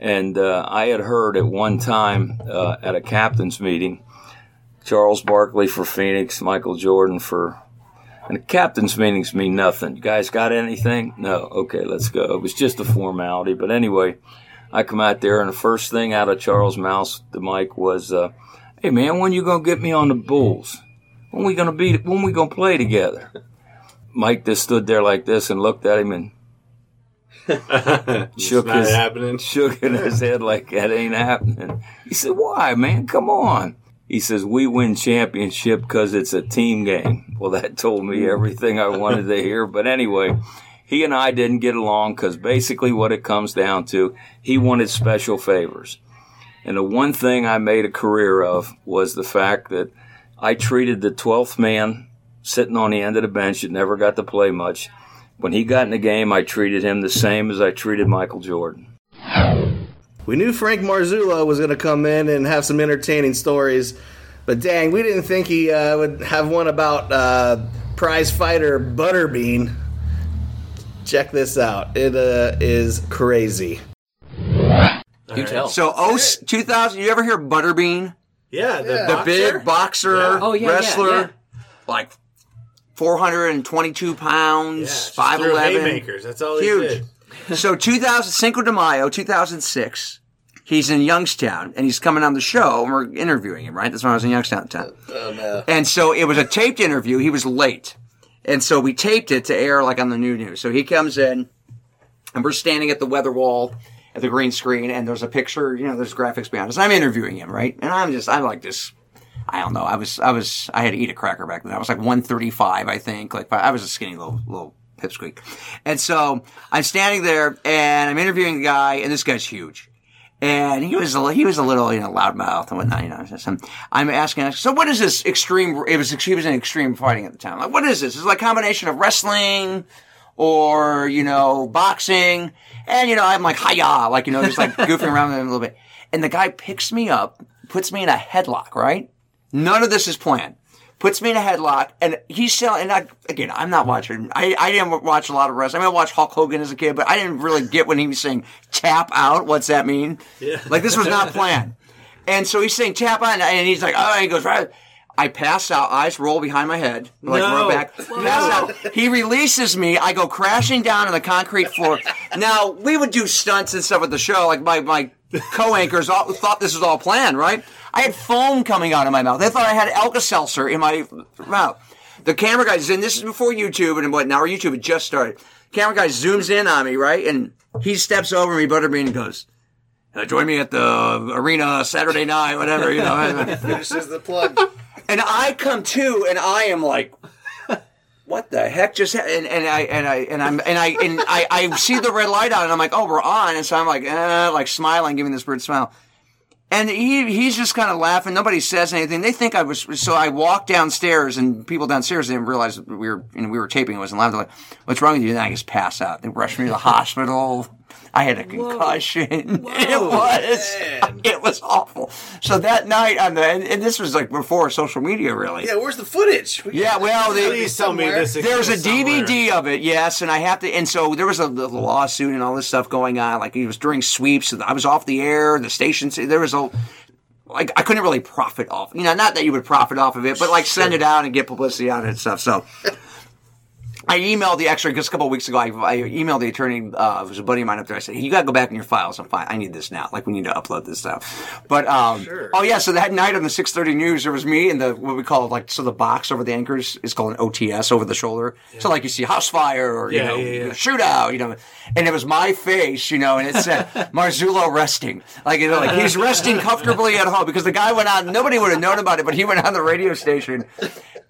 And I had heard at one time at a captain's meeting, Charles Barkley for Phoenix, Michael Jordan for... And the captain's meetings mean nothing. You guys got anything? No. Okay, let's go. It was just a formality. But anyway, I come out there, and the first thing out of Charles' mouth to Mike was, hey, man, when you going to get me on the Bulls? When we going to beat it? When we going to play together? Mike just stood there like this and looked at him and shook in his head like that ain't happening. He said, why, man? Come on. He says, we win championship because it's a team game. Well, that told me everything I wanted to hear. But anyway, he and I didn't get along because basically what it comes down to, he wanted special favors. And the one thing I made a career of was the fact that I treated the 12th man sitting on the end of the bench that never got to play much. When he got in the game, I treated him the same as I treated Michael Jordan. We knew Frank Marzullo was going to come in and have some entertaining stories, but dang, we didn't think he would have one about prize fighter Butterbean. Check this out. It is crazy. You tell. So, 2000, you ever hear Butterbean? Yeah. The big boxer, wrestler, like 422 pounds, 5'11". Haymakers. That's all he did. So, Cinco de Mayo, 2006, he's in Youngstown, and he's coming on the show, and we're interviewing him, right? That's when I was in Youngstown town. Oh, no. And so, it was a taped interview. He was late. And so, we taped it to air, like, on the new news. So, he comes in, and we're standing at the weather wall at the green screen, and there's a picture, you know, there's graphics beyond us. I'm interviewing him, right? And I'm like this. I don't know. I had to eat a cracker back then. I was like 135, I think. Like, I was a skinny little pipsqueak. And so I'm standing there and I'm interviewing the guy, and this guy's huge. And he was a little, you know, loudmouth and whatnot, you know. So I'm asking, so what is this extreme? He was in extreme fighting at the time. Like, what is this? It's like a combination of wrestling or, you know, boxing. And, you know, I'm like, hi-ya, like, you know, just like goofing around with him a little bit. And the guy picks me up, puts me in a headlock, right? None of this is planned. Puts me in a headlock, and he's selling, and I'm not watching. I didn't watch a lot of wrestling. I mean, I watched Hulk Hogan as a kid, but I didn't really get when he was saying, tap out. What's that mean? Yeah. Like, this was not planned. And so he's saying, tap out, and he's like, oh, and he goes, right. I pass out, eyes roll behind my head, like roll back. Pass out. He releases me. I go crashing down on the concrete floor. Now, we would do stunts and stuff at the show. Like, my co-anchors all thought this was all planned, right? I had foam coming out of my mouth. They thought I had Alka-Seltzer in my mouth. The camera guy, and this is before YouTube and whatnot, or YouTube had just started. The camera guy zooms in on me, right? And he steps over me, Butterbean, and goes, join me at the arena Saturday night, whatever, you know. Finishes the plug. And I come to, and I am like, what the heck just happened? And I see the red light on, and I'm like, oh, we're on. And so I'm like smiling, giving this weird smile. And he's just kind of laughing. Nobody says anything. They think I was, so I walked downstairs, and people downstairs didn't realize that we were taping. It wasn't live. They're like, what's wrong with you? And I just passed out. They rushed me to the hospital. I had a concussion. Whoa. It was awful. So that night on and this was like before social media, really. Yeah, where's the footage? Please tell me this. There's a DVD of it, yes, and I have to. And so there was a lawsuit and all this stuff going on. Like, it was during sweeps. I was off the air. The station. There was a. Like, I couldn't really profit off. You know, not that you would profit off of it, but like send it out and get publicity on it and stuff. So. I emailed the extra just a couple of weeks ago. I emailed the attorney. It was a buddy of mine up there. I said, "You got to go back in your files and I need this now. Like, we need to upload this stuff." But sure. Oh yeah, so that night on the 6:30 news, there was me and the what we call the box over the anchors is called an OTS, over the shoulder. Yeah. So like you see house fire or shootout, you know, and it was my face, you know, and it said Marzullo resting, like, you know, like he's resting comfortably at home because the guy went on. Nobody would have known about it, but he went on the radio station.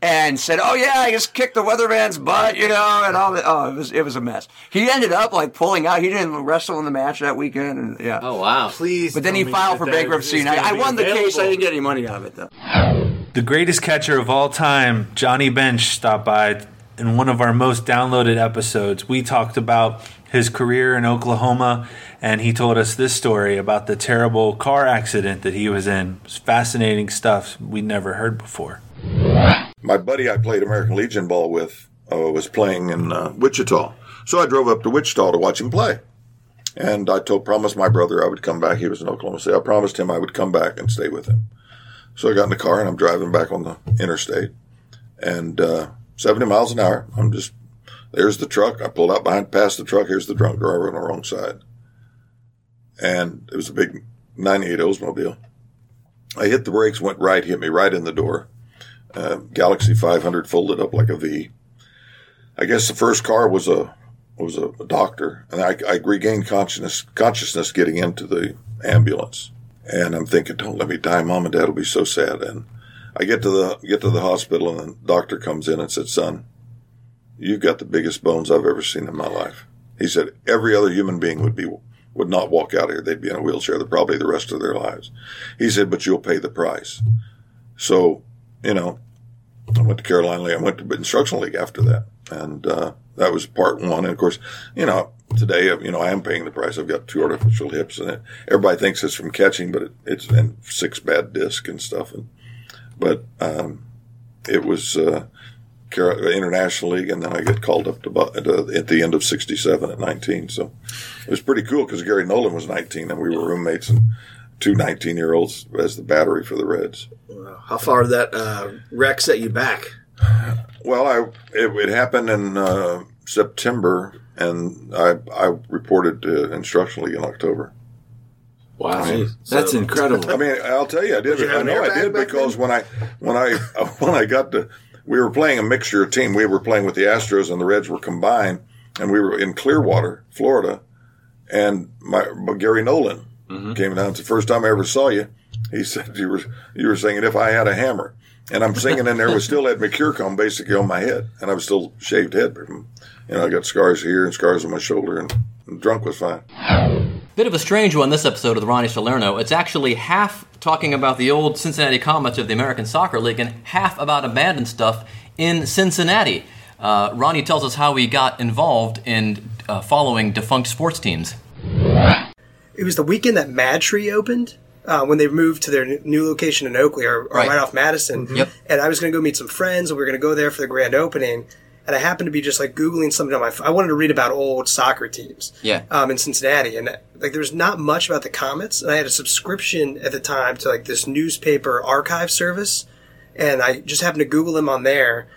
and said, "Oh yeah, I just kicked the weatherman's butt," you know, and all that. Oh, it was a mess. He ended up like pulling out. He didn't wrestle in the match that weekend. And, yeah. Oh wow. Please. But then he filed for bankruptcy, and I won the case. I didn't get any money out of it though. The greatest catcher of all time, Johnny Bench, stopped by. In one of our most downloaded episodes, we talked about his career in Oklahoma, and he told us this story about the terrible car accident that he was in. It was fascinating stuff we'd never heard before. My buddy I played American Legion ball with was playing in Wichita. So I drove up to Wichita to watch him play. And I promised my brother I would come back. He was in Oklahoma City. I promised him I would come back and stay with him. So I got in the car, and I'm driving back on the interstate. And 70 miles an hour. There's the truck. I pulled out behind, past the truck. Here's the drunk driver on the wrong side. And it was a big 98 Oldsmobile. I hit the brakes, went right, hit me right in the door. Galaxy 500 folded up like a V. I guess the first car was a doctor. And I regained consciousness getting into the ambulance. And I'm thinking, don't let me die. Mom and Dad will be so sad. And I get to the hospital, and the doctor comes in and said, "Son, you've got the biggest bones I've ever seen in my life." He said, "Every other human being would not walk out here. They'd be in a wheelchair probably the rest of their lives." He said, "But you'll pay the price." So, you know, I went to Carolina League. I went to Instructional League after that, and that was part one. And of course, you know, today, you know, I am paying the price. I've got two artificial hips, and everybody thinks it's from catching, but it's and six bad discs and stuff. But it was International League, and then I get called up at the end of 67 at 19. So it was pretty cool because Gary Nolan was 19, and we were roommates and two 19-year-olds as the battery for the Reds. Wow. How far did that wreck set you back? Well, it happened in September, and I reported to Instructional League in October. Wow, that's incredible. I mean, I'll tell you, I did. I know I did because when I got to, we were playing a mixture of team. We were playing with the Astros and the Reds were combined, and we were in Clearwater, Florida, and Gary Nolan came down. It's the first time I ever saw you. He said you were singing "If I Had a Hammer," and I'm singing in there. We still had mercuricone basically on my head, and I was still shaved head. But, you know, I got scars here and scars on my shoulder, and drunk was fine. Bit of a strange one this episode of the Ronnie Salerno. It's actually half talking about the old Cincinnati Comets of the American Soccer League and half about abandoned stuff in Cincinnati. Ronnie tells us how he got involved in following defunct sports teams. It was the weekend that Mad Tree opened when they moved to their new location in Oakley or right off Madison. Mm-hmm. Yep. And I was going to go meet some friends and we were going to go there for the grand opening. And I happened to be just like Googling something on my phone. I wanted to read about old soccer teams in Cincinnati. And like there was not much about the Comets. And I had a subscription at the time to like this newspaper archive service. And I just happened to Google them on there.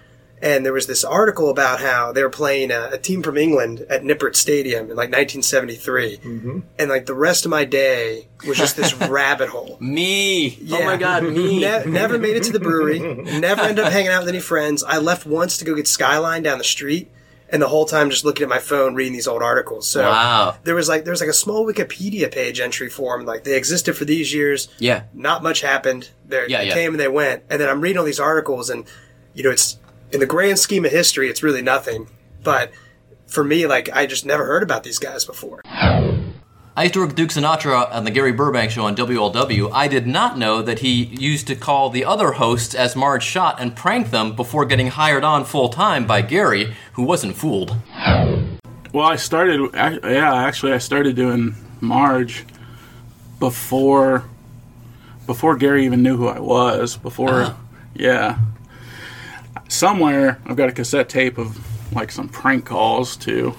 And there was this article about how they were playing a team from England at Nippert Stadium in like 1973. Mm-hmm. And like the rest of my day was just this rabbit hole. Me. Yeah. Oh my God, me. Never made it to the brewery. Never ended up hanging out with any friends. I left once to go get Skyline down the street. And the whole time just looking at my phone, reading these old articles. So wow. There was like a small Wikipedia page entry form. Like they existed for these years. Yeah. Not much happened. They came and they went. And then I'm reading all these articles and, you know, it's, in the grand scheme of history, it's really nothing. But for me, like, I just never heard about these guys before. I used to work with Duke Sinatra on the Gary Burbank show on WLW. I did not know that he used to call the other hosts as Marge Schott and prank them before getting hired on full-time by Gary, who wasn't fooled. Well, I started doing Marge before Gary even knew who I was. Somewhere, I've got a cassette tape of, like, some prank calls to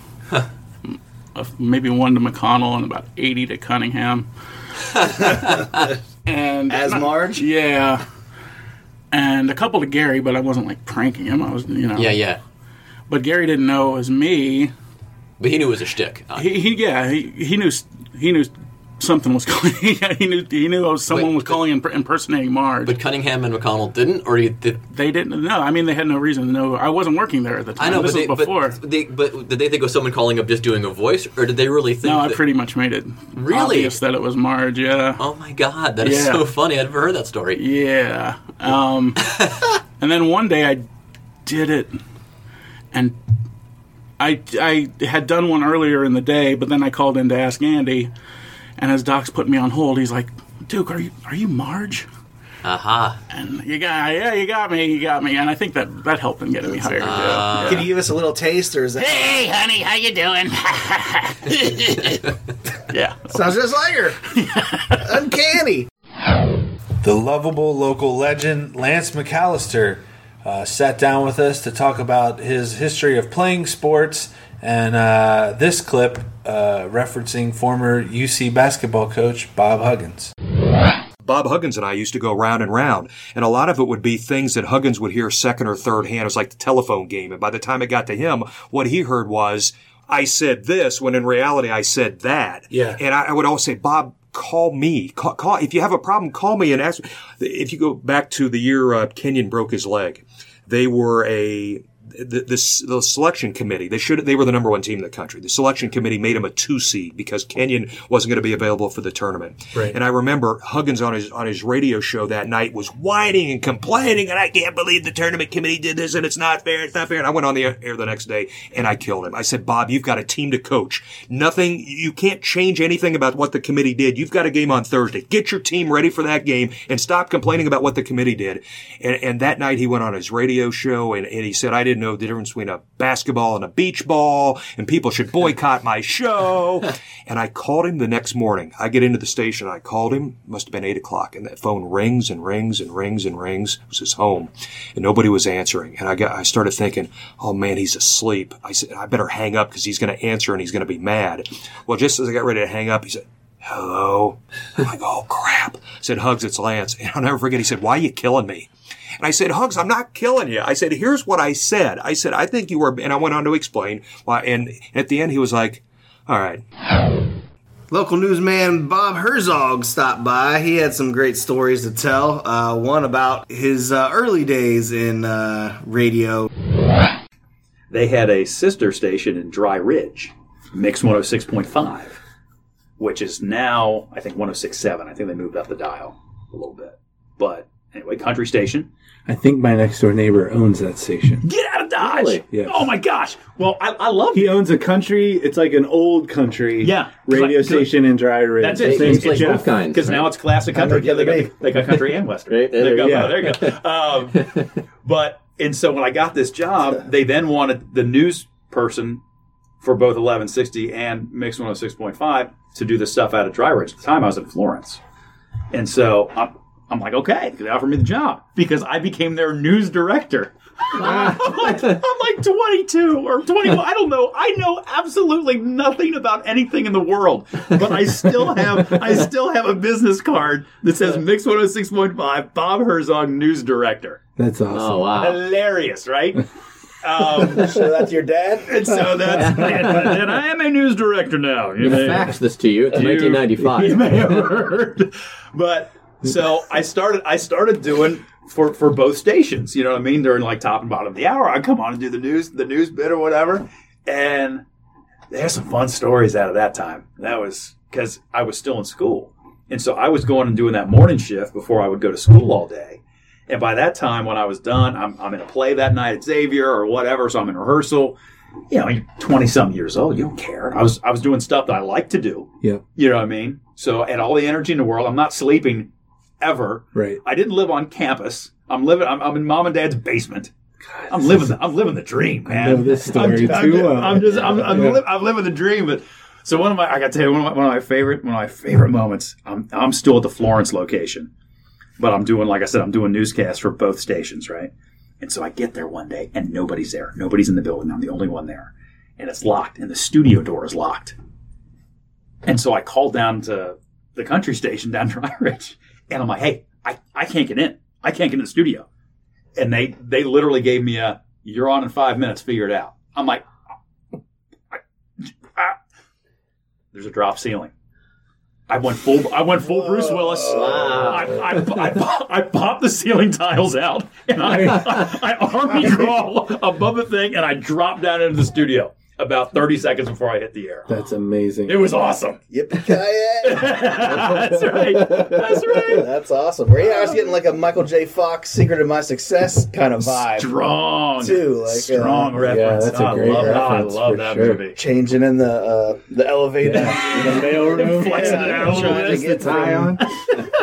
maybe one to McConnell and about 80 to Cunningham. And as Marge? Yeah. And a couple to Gary, but I wasn't, like, pranking him. I was, you know. Yeah, yeah. But Gary didn't know it was me. But he knew it was a shtick. He knew something was going. He knew someone was calling and impersonating Marge. But Cunningham and McConnell didn't, or they didn't. No, I mean they had no reason. No, I wasn't working there at the time. I know, this was before. But did they think it was someone calling up just doing a voice, or did they really think? No, I pretty much made it obvious that it was Marge. Yeah. Oh my God, that is so funny. I'd never heard that story. Yeah. And then one day I did it, and I had done one earlier in the day, but then I called in to ask Andy. And as Doc's put me on hold, he's like, "Duke, are you Marge?" Aha. Uh-huh. And you got me. And I think that helped in getting me hired. Yeah. Can you give us a little taste, or is that? Hey, honey, how you doing? Yeah. Sounds just like her. Uncanny. The lovable local legend Lance McAllister sat down with us to talk about his history of playing sports. And this clip referencing former UC basketball coach Bob Huggins. Bob Huggins and I used to go round and round, and a lot of it would be things that Huggins would hear second or third hand. It was like the telephone game. And by the time it got to him, what he heard was, I said this, when in reality I said that. Yeah. And I would always say, Bob, call me. Call if you have a problem, call me and ask. If you go back to the year Kenyon broke his leg, they were the selection committee, they were the number one team in the country. The selection committee made him a 2 seed because Kenyon wasn't going to be available for the tournament. Right. And I remember Huggins on his radio show that night was whining and complaining, and I can't believe the tournament committee did this, and it's not fair. And I went on the air the next day, and I killed him. I said, Bob, you've got a team to coach. Nothing, you can't change anything about what the committee did. You've got a game on Thursday. Get your team ready for that game and stop complaining about what the committee did. And that night he went on his radio show, and he said, I didn't know the difference between a basketball and a beach ball, and people should boycott my show. And I called him the next morning. I get into the station. I called him. Must have been 8 o'clock. And that phone rings and rings and rings and rings. It was his home. And nobody was answering. And I started thinking, oh, man, he's asleep. I said, I better hang up because he's going to answer and he's going to be mad. Well, just as I got ready to hang up, he said, hello. I'm like, oh, crap. I said, Hugs, it's Lance. And I'll never forget. He said, why are you killing me? And I said, Hugs, I'm not killing you. I said, here's what I said. I said, I think you were, and I went on to explain why. And at the end, he was like, all right. Local newsman Bob Herzog stopped by. He had some great stories to tell. One about his early days in radio. They had a sister station in Dry Ridge, Mix 106.5, which is now, I think, 106.7. I think they moved up the dial a little bit. But anyway, country station. I think my next-door neighbor owns that station. Get out of Dodge! Really? Yeah. Oh, my gosh. Well, I love it. He owns a country. It's like an old country radio station in Dry Ridge. That's it. It's like both kinds. Because now it's classic country. Yeah, they got country and western. Right? There you go. And so when I got this job, they then wanted the news person for both 1160 and Mix 106.5 to do this stuff out of Dry Ridge. At the time, I was in Florence. And so I'm like, okay, they offered me the job because I became their news director. I'm like 22 or 21. I don't know. I know absolutely nothing about anything in the world, but I still have a business card that says Mix 106.5 Bob Herzog News Director. That's awesome. Oh, wow. Hilarious, right? So that's your dad? And so that's and I am a news director now. You faxed this to you. It's 1995. You may have heard. But so I started doing for both stations, you know what I mean? During like top and bottom of the hour, I'd come on and do the news bit or whatever. And there's some fun stories out of that time. That was because I was still in school. And so I was going and doing that morning shift before I would go to school all day. And by that time when I was done, I'm in a play that night at Xavier or whatever, so I'm in rehearsal. You know, you're 20-something years old. You don't care. I was doing stuff that I like to do. Yeah. You know what I mean? So I had all the energy in the world. I'm not sleeping ever. Right. I didn't live on campus. I'm in mom and dad's basement. God, I'm living the dream, man. I know this story too well. I'm living the dream. But so one of my favorite moments. I'm still at the Florence location, but I'm doing, like I said, I'm doing newscasts for both stations, right? And so I get there one day and nobody's there. Nobody's in the building. I'm the only one there, and it's locked, and the studio door is locked. And so I called down to the country station down Dry Ridge. And I'm like, hey, I can't get in. I can't get in the studio. And they literally gave me a, you're on in 5 minutes, figure it out. I'm like, there's a drop ceiling. I went full Bruce Willis. Wow. I pop the ceiling tiles out, and I army crawl above the thing, and I drop down into the studio about 30 seconds before I hit the air. That's amazing. It was awesome. Yippee-ki-yay. That's right. That's right. That's awesome. Right? I was getting like a Michael J. Fox Secret of My Success kind of vibe. Strong. Too. Like, strong reference. Yeah, that's a great reference. I love that sure. movie. Changing in the elevator. Yeah. In the mailroom. Flexing it out. Trying to get tie on.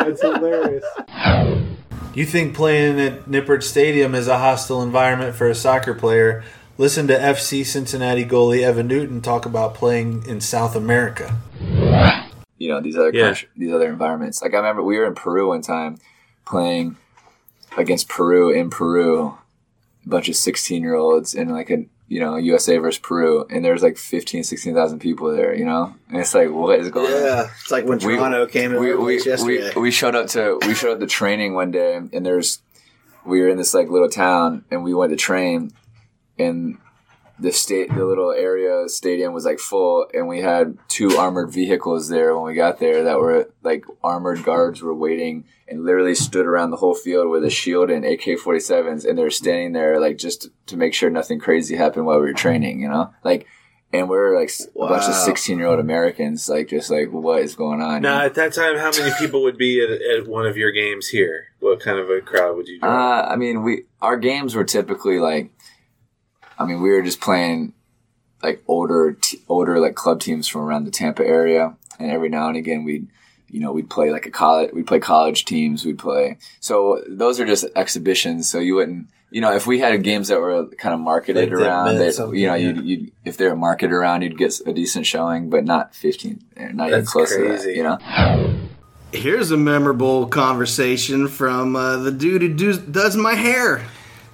That's hilarious. You think playing at Nippert Stadium is a hostile environment for a soccer player? Listen to FC Cincinnati goalie Evan Newton talk about playing in South America. You know, these other environments. Like, I remember we were in Peru one time playing against Peru in Peru, a bunch of 16-year-olds in like a, you know, USA versus Peru, and there's like 15,000, 16,000 people there, you know? And it's like, what is going on? Yeah, it's like when Toronto came in yesterday. We showed up to training one day, and we were in this like little town, and we went to train. And the little area stadium was like full, and we had two armored vehicles there when we got there that were like armored guards were waiting and literally stood around the whole field with a shield and AK-47s, and they were standing there like just to make sure nothing crazy happened while we were training, you know, like. And we're like a bunch of 16-year-old Americans, like just like, what is going on? Now, at that time, how many people would be at one of your games here? What kind of a crowd would you draw? I mean, our games were typically like. I mean, we were just playing like older like club teams from around the Tampa area, and every now and again we'd play like we'd play college teams, we'd play. So those are just exhibitions. So you wouldn't, you know, if we had games that were kind of marketed like around, that, you know, yeah. you'd if they're marketed around, you'd get a decent showing, but not 15, not even close to that, you know. Here's a memorable conversation from the dude who does my hair,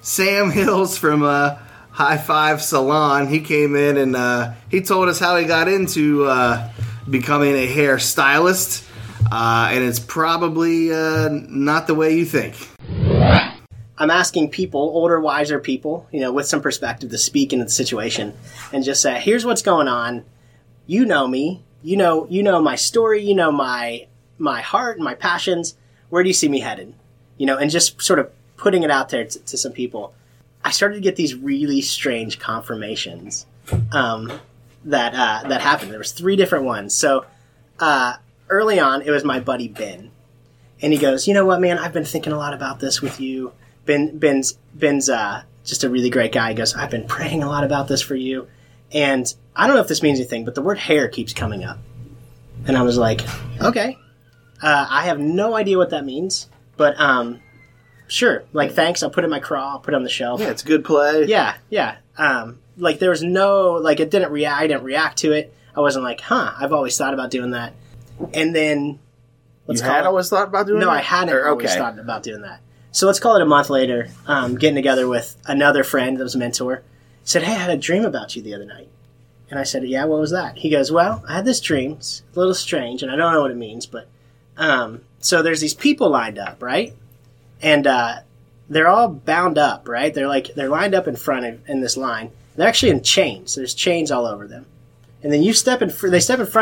Sam Hills from. High Five Salon. He came in and he told us how he got into becoming a hairstylist, and it's probably not the way you think. I'm asking people, older, wiser people, you know, with some perspective to speak into the situation and just say, here's what's going on. You know me. You know my story. You know my heart and my passions. Where do you see me headed? You know, and just sort of putting it out there to some people. I started to get these really strange confirmations that happened. There was 3 different ones. So early on, it was my buddy Ben, and he goes, "You know what, man? I've been thinking a lot about this with you. Ben's just a really great guy." He goes, "I've been praying a lot about this for you," and I don't know if this means anything, but the word hair keeps coming up, and I was like, "Okay, I have no idea what that means, but." Sure. Like, thanks. I'll put it in my craw. I'll put it on the shelf. Yeah, it's a good play. Yeah, yeah. Like, there was no... Like, it didn't react. I didn't react to it. I wasn't like, huh, I've always thought about doing that. And then... You had always thought about doing that? No, I hadn't always thought about doing that. So let's call it a month later, getting together with another friend that was a mentor. Said, hey, I had a dream about you the other night. And I said, yeah, what was that? He goes, well, I had this dream. It's a little strange, and I don't know what it means, but... so there's these people lined up, right? And they're all bound up, right? They're lined up in front of in this line. They're actually in chains. So there's chains all over them. And then they step in front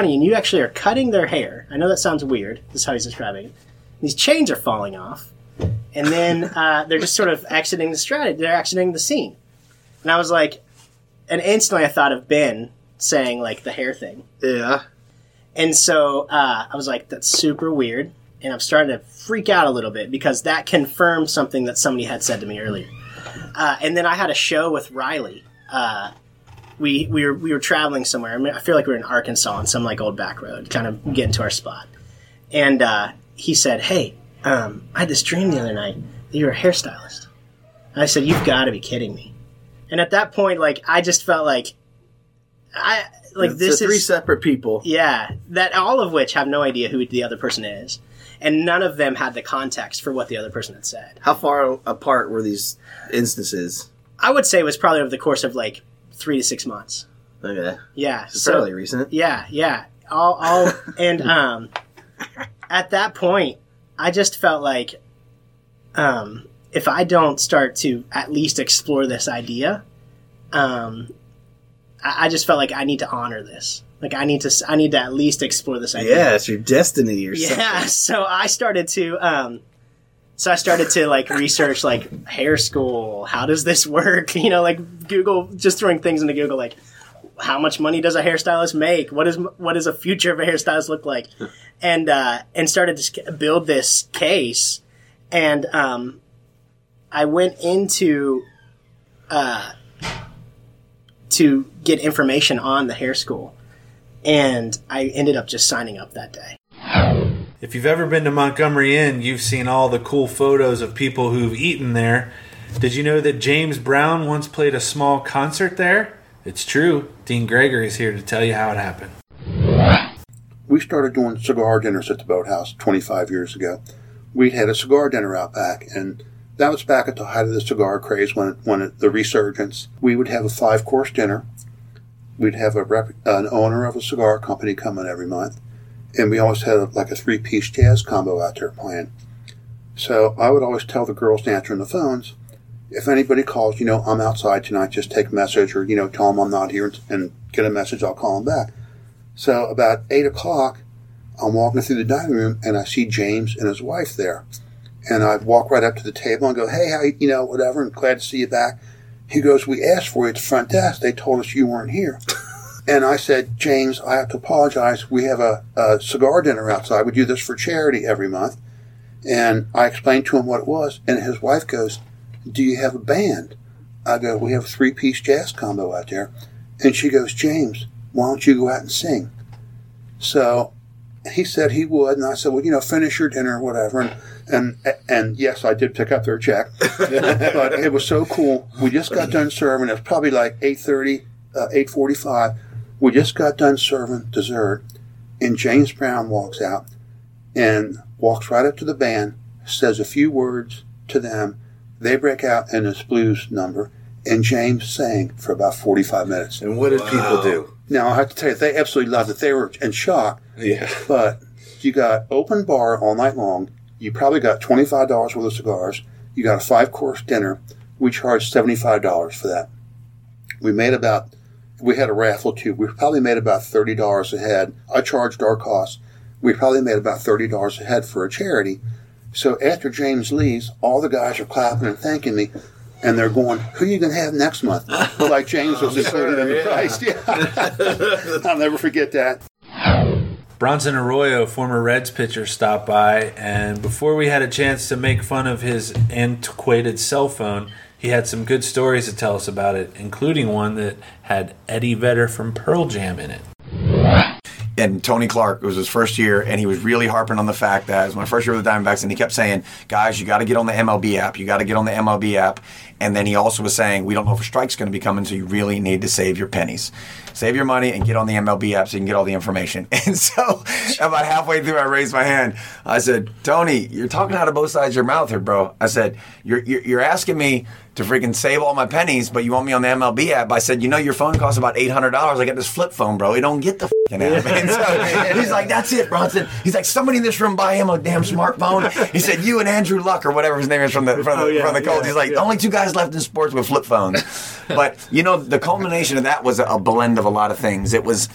of you, and you actually are cutting their hair. I know that sounds weird. This is how he's describing it. These chains are falling off, and then they're just sort of exiting the strategy. They're exiting the scene. And I was like, and instantly I thought of Ben saying like the hair thing. Yeah. And so I was like, that's super weird. And I'm starting to freak out a little bit because that confirmed something that somebody had said to me earlier. And then I had a show with Riley. We were traveling somewhere. I mean, I feel like we were in Arkansas on some like old back road, kind of getting to our spot. And he said, hey, I had this dream the other night that you were a hairstylist. And I said, you've got to be kidding me. And at that point, like, I just felt like this is 3 separate people. Yeah, that all of which have no idea who the other person is. And none of them had the context for what the other person had said. How far apart were these instances? I would say it was probably over the course of like 3 to 6 months. Okay. Yeah. So fairly recent. Yeah, yeah. All and at that point, I just felt like if I don't start to at least explore this idea, I just felt like I need to honor this. like, I need to at least explore this idea. Yeah, it's your destiny or something. Yeah, so I started to like research like hair school. How does this work? You know, like Google, just throwing things into Google, like how much money does a hairstylist make? What is a future of a hairstylist look like? And started to build this case. And I went into to get information on the hair school, and I ended up just signing up that day. If you've ever been to Montgomery Inn, you've seen all the cool photos of people who've eaten there. Did you know that James Brown once played a small concert there? It's true. Dean Gregory is here to tell you how it happened. We started doing cigar dinners at the Boathouse 25 years ago. We had a cigar dinner out back, and that was back at the height of the cigar craze when the resurgence. We would have a 5-course dinner. We'd have an owner of a cigar company come in every month. And we always had like a 3-piece jazz combo out there playing. So I would always tell the girls answering the phones, if anybody calls, you know, I'm outside tonight, just take a message, or, you know, tell them I'm not here and get a message, I'll call them back. So about 8 o'clock, I'm walking through the dining room, and I see James and his wife there. And I walk right up to the table and go, hey, how you know, whatever, and glad to see you back. He goes, we asked for you at the front desk. They told us you weren't here. And I said, James, I have to apologize. We have a cigar dinner outside. We do this for charity every month. And I explained to him what it was. And his wife goes, do you have a band? I go, we have a 3-piece jazz combo out there. And she goes, James, why don't you go out and sing? So he said he would. And I said, well, you know, finish your dinner or whatever. And yes, I did pick up their check. But it was so cool. We just got done serving. It was probably like 8:30. 8:45, we just got done serving dessert, and James Brown walks out and walks right up to the band, says a few words to them. They break out in this blues number, and James sang for about 45 minutes. And what did people do? Now, I have to tell you, they absolutely loved it. They were in shock. Yeah. But you got open bar all night long. You probably got $25 worth of cigars. You got a 5-course dinner. We charged $75 for that. We had a raffle, too. We probably made about $30 a head. I charged our costs. We probably made about $30 a head for a charity. So after James leaves, all the guys are clapping and thanking me, and they're going, who are you going to have next month? Like James was included in the price. Yeah. I'll never forget that. Bronson Arroyo, former Reds pitcher, stopped by, and before we had a chance to make fun of his antiquated cell phone, he had some good stories to tell us about it, including one that had Eddie Vedder from Pearl Jam in it. And Tony Clark, it was his first year, and he was really harping on the fact that it was my first year with the Diamondbacks, and he kept saying, guys, you got to get on the MLB app. You got to get on the MLB app. And then he also was saying, we don't know if a strike's going to be coming, so you really need to save your pennies. Save your money and get on the MLB app so you can get all the information. And so about halfway through, I raised my hand. I said, Tony, you're talking out of both sides of your mouth here, bro. I said, you're asking me to freaking save all my pennies, but you want me on the MLB app. I said, you know, your phone costs about $800. I got this flip phone, bro. It don't get the f***ing app. And so he's like, that's it, Bronson. He's like, somebody in this room buy him a damn smartphone. He said, you and Andrew Luck, or whatever his name is from the Colts. He's like, the only two guys left in sports with flip phones. But, you know, the culmination of that was a blend of a lot of things. It was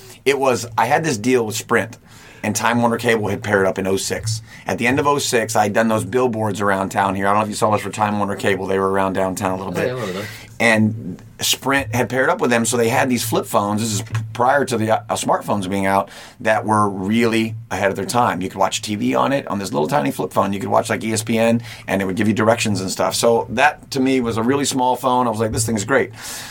I had this deal with Sprint. And Time Warner Cable had paired up in 2006. At the end of 2006, I had done those billboards around town here. I don't know if you saw us for Time Warner Cable. They were around downtown a little bit. Yeah, and Sprint had paired up with them, so they had these flip phones. This is prior to the smartphones being out, that were really ahead of their time. You could watch TV on it, on this little tiny flip phone. You could watch like ESPN, and it would give you directions and stuff. So that, to me, was a really small phone. I was like, this thing's great.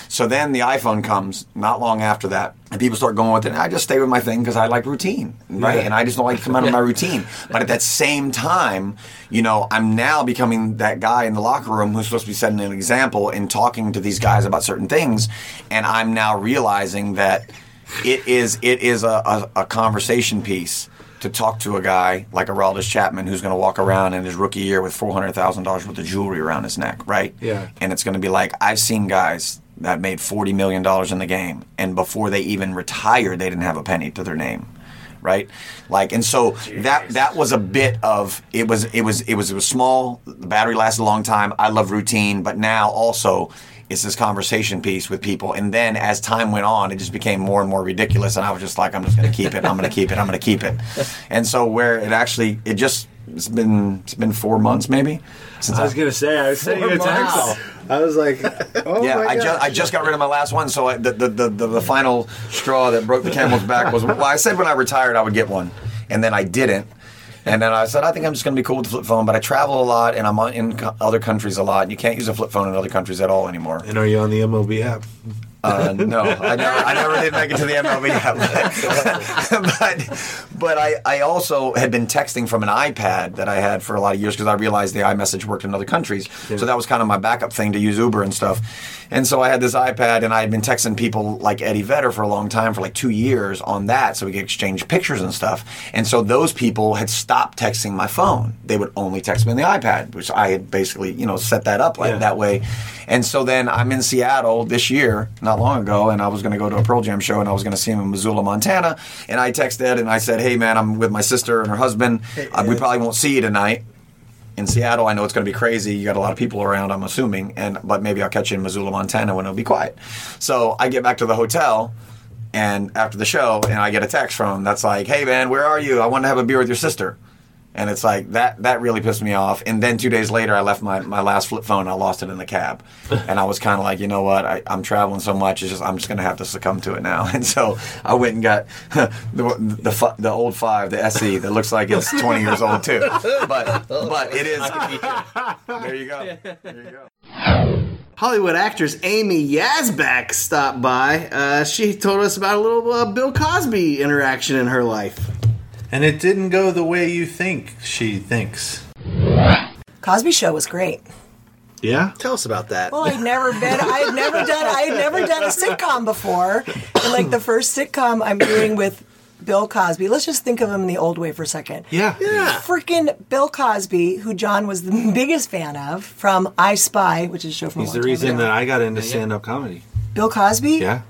So then the iPhone comes not long after that, and people start going with it, and I just stay with my thing because I like routine, right? Yeah. And I just don't like to come out of my routine. But at that same time, you know, I'm now becoming that guy in the locker room who's supposed to be setting an example and talking to these guys about certain things, and I'm now realizing that it is a conversation piece to talk to a guy like Aroldis Chapman who's going to walk around in his rookie year with $400,000 worth of jewelry around his neck, right? Yeah. And it's going to be like, I've seen guys that made $40 million in the game, and before they even retired, they didn't have a penny to their name, right? Like, and so jeez. that was a bit of it was small. The battery lasted a long time. I love routine, but now also It's this conversation piece with people. And then as time went on, it just became more and more ridiculous. And I was just like, I'm just going to keep it. I'm going to keep it. I'm going to keep it. And so where it actually, it just, it's been 4 months maybe. Since I was going to say, I was sending you a text. I was like, oh yeah, my gosh. I just got rid of my last one. So the final straw that broke the camel's back was, well, I said when I retired, I would get one. And then I didn't. And then I said, I think I'm just going to be cool with the flip phone, but I travel a lot, and I'm in other countries a lot, and you can't use a flip phone in other countries at all anymore. And are you on the MLB app? No, I never did make it to the MLB app. But I also had been texting from an iPad that I had for a lot of years because I realized the iMessage worked in other countries. Yeah. So that was kind of my backup thing to use Uber and stuff. And so I had this iPad, and I had been texting people like Eddie Vedder for a long time, for like 2 years on that, so we could exchange pictures and stuff. And so those people had stopped texting my phone. They would only text me on the iPad, which I had basically, set that up like that way. And so then I'm in Seattle this year, not long ago, and I was going to go to a Pearl Jam show, and I was going to see him in Missoula, Montana. And I texted Ed, and I said, hey, man, I'm with my sister and her husband. Hey, we probably won't see you tonight in Seattle. I know it's going to be crazy. You got a lot of people around, I'm assuming, but maybe I'll catch you in Missoula, Montana when it'll be quiet. So I get back to the hotel and after the show, and I get a text from him that's like, hey, man, where are you? I want to have a beer with your sister. And it's like, that really pissed me off. And then 2 days later, I left my last flip phone. I lost it in the cab. And I was kind of like, you know what? I'm traveling so much. It's just, I'm just going to have to succumb to it now. And so I went and got the old 5, the SE, that looks like it's 20 years old, too. But it is. There you go. There you go. Hollywood actress Amy Yazbak stopped by. She told us about a little Bill Cosby interaction in her life. And it didn't go the way you think she thinks. Cosby Show was great. Yeah? Tell us about that. Well, I had never done a sitcom before. And like the first sitcom I'm doing with Bill Cosby. Let's just think of him the old way for a second. Yeah. Freaking Bill Cosby, who John was the biggest fan of from I Spy, which is a show from. He's the reason that I got into stand-up comedy. Bill Cosby? Yeah.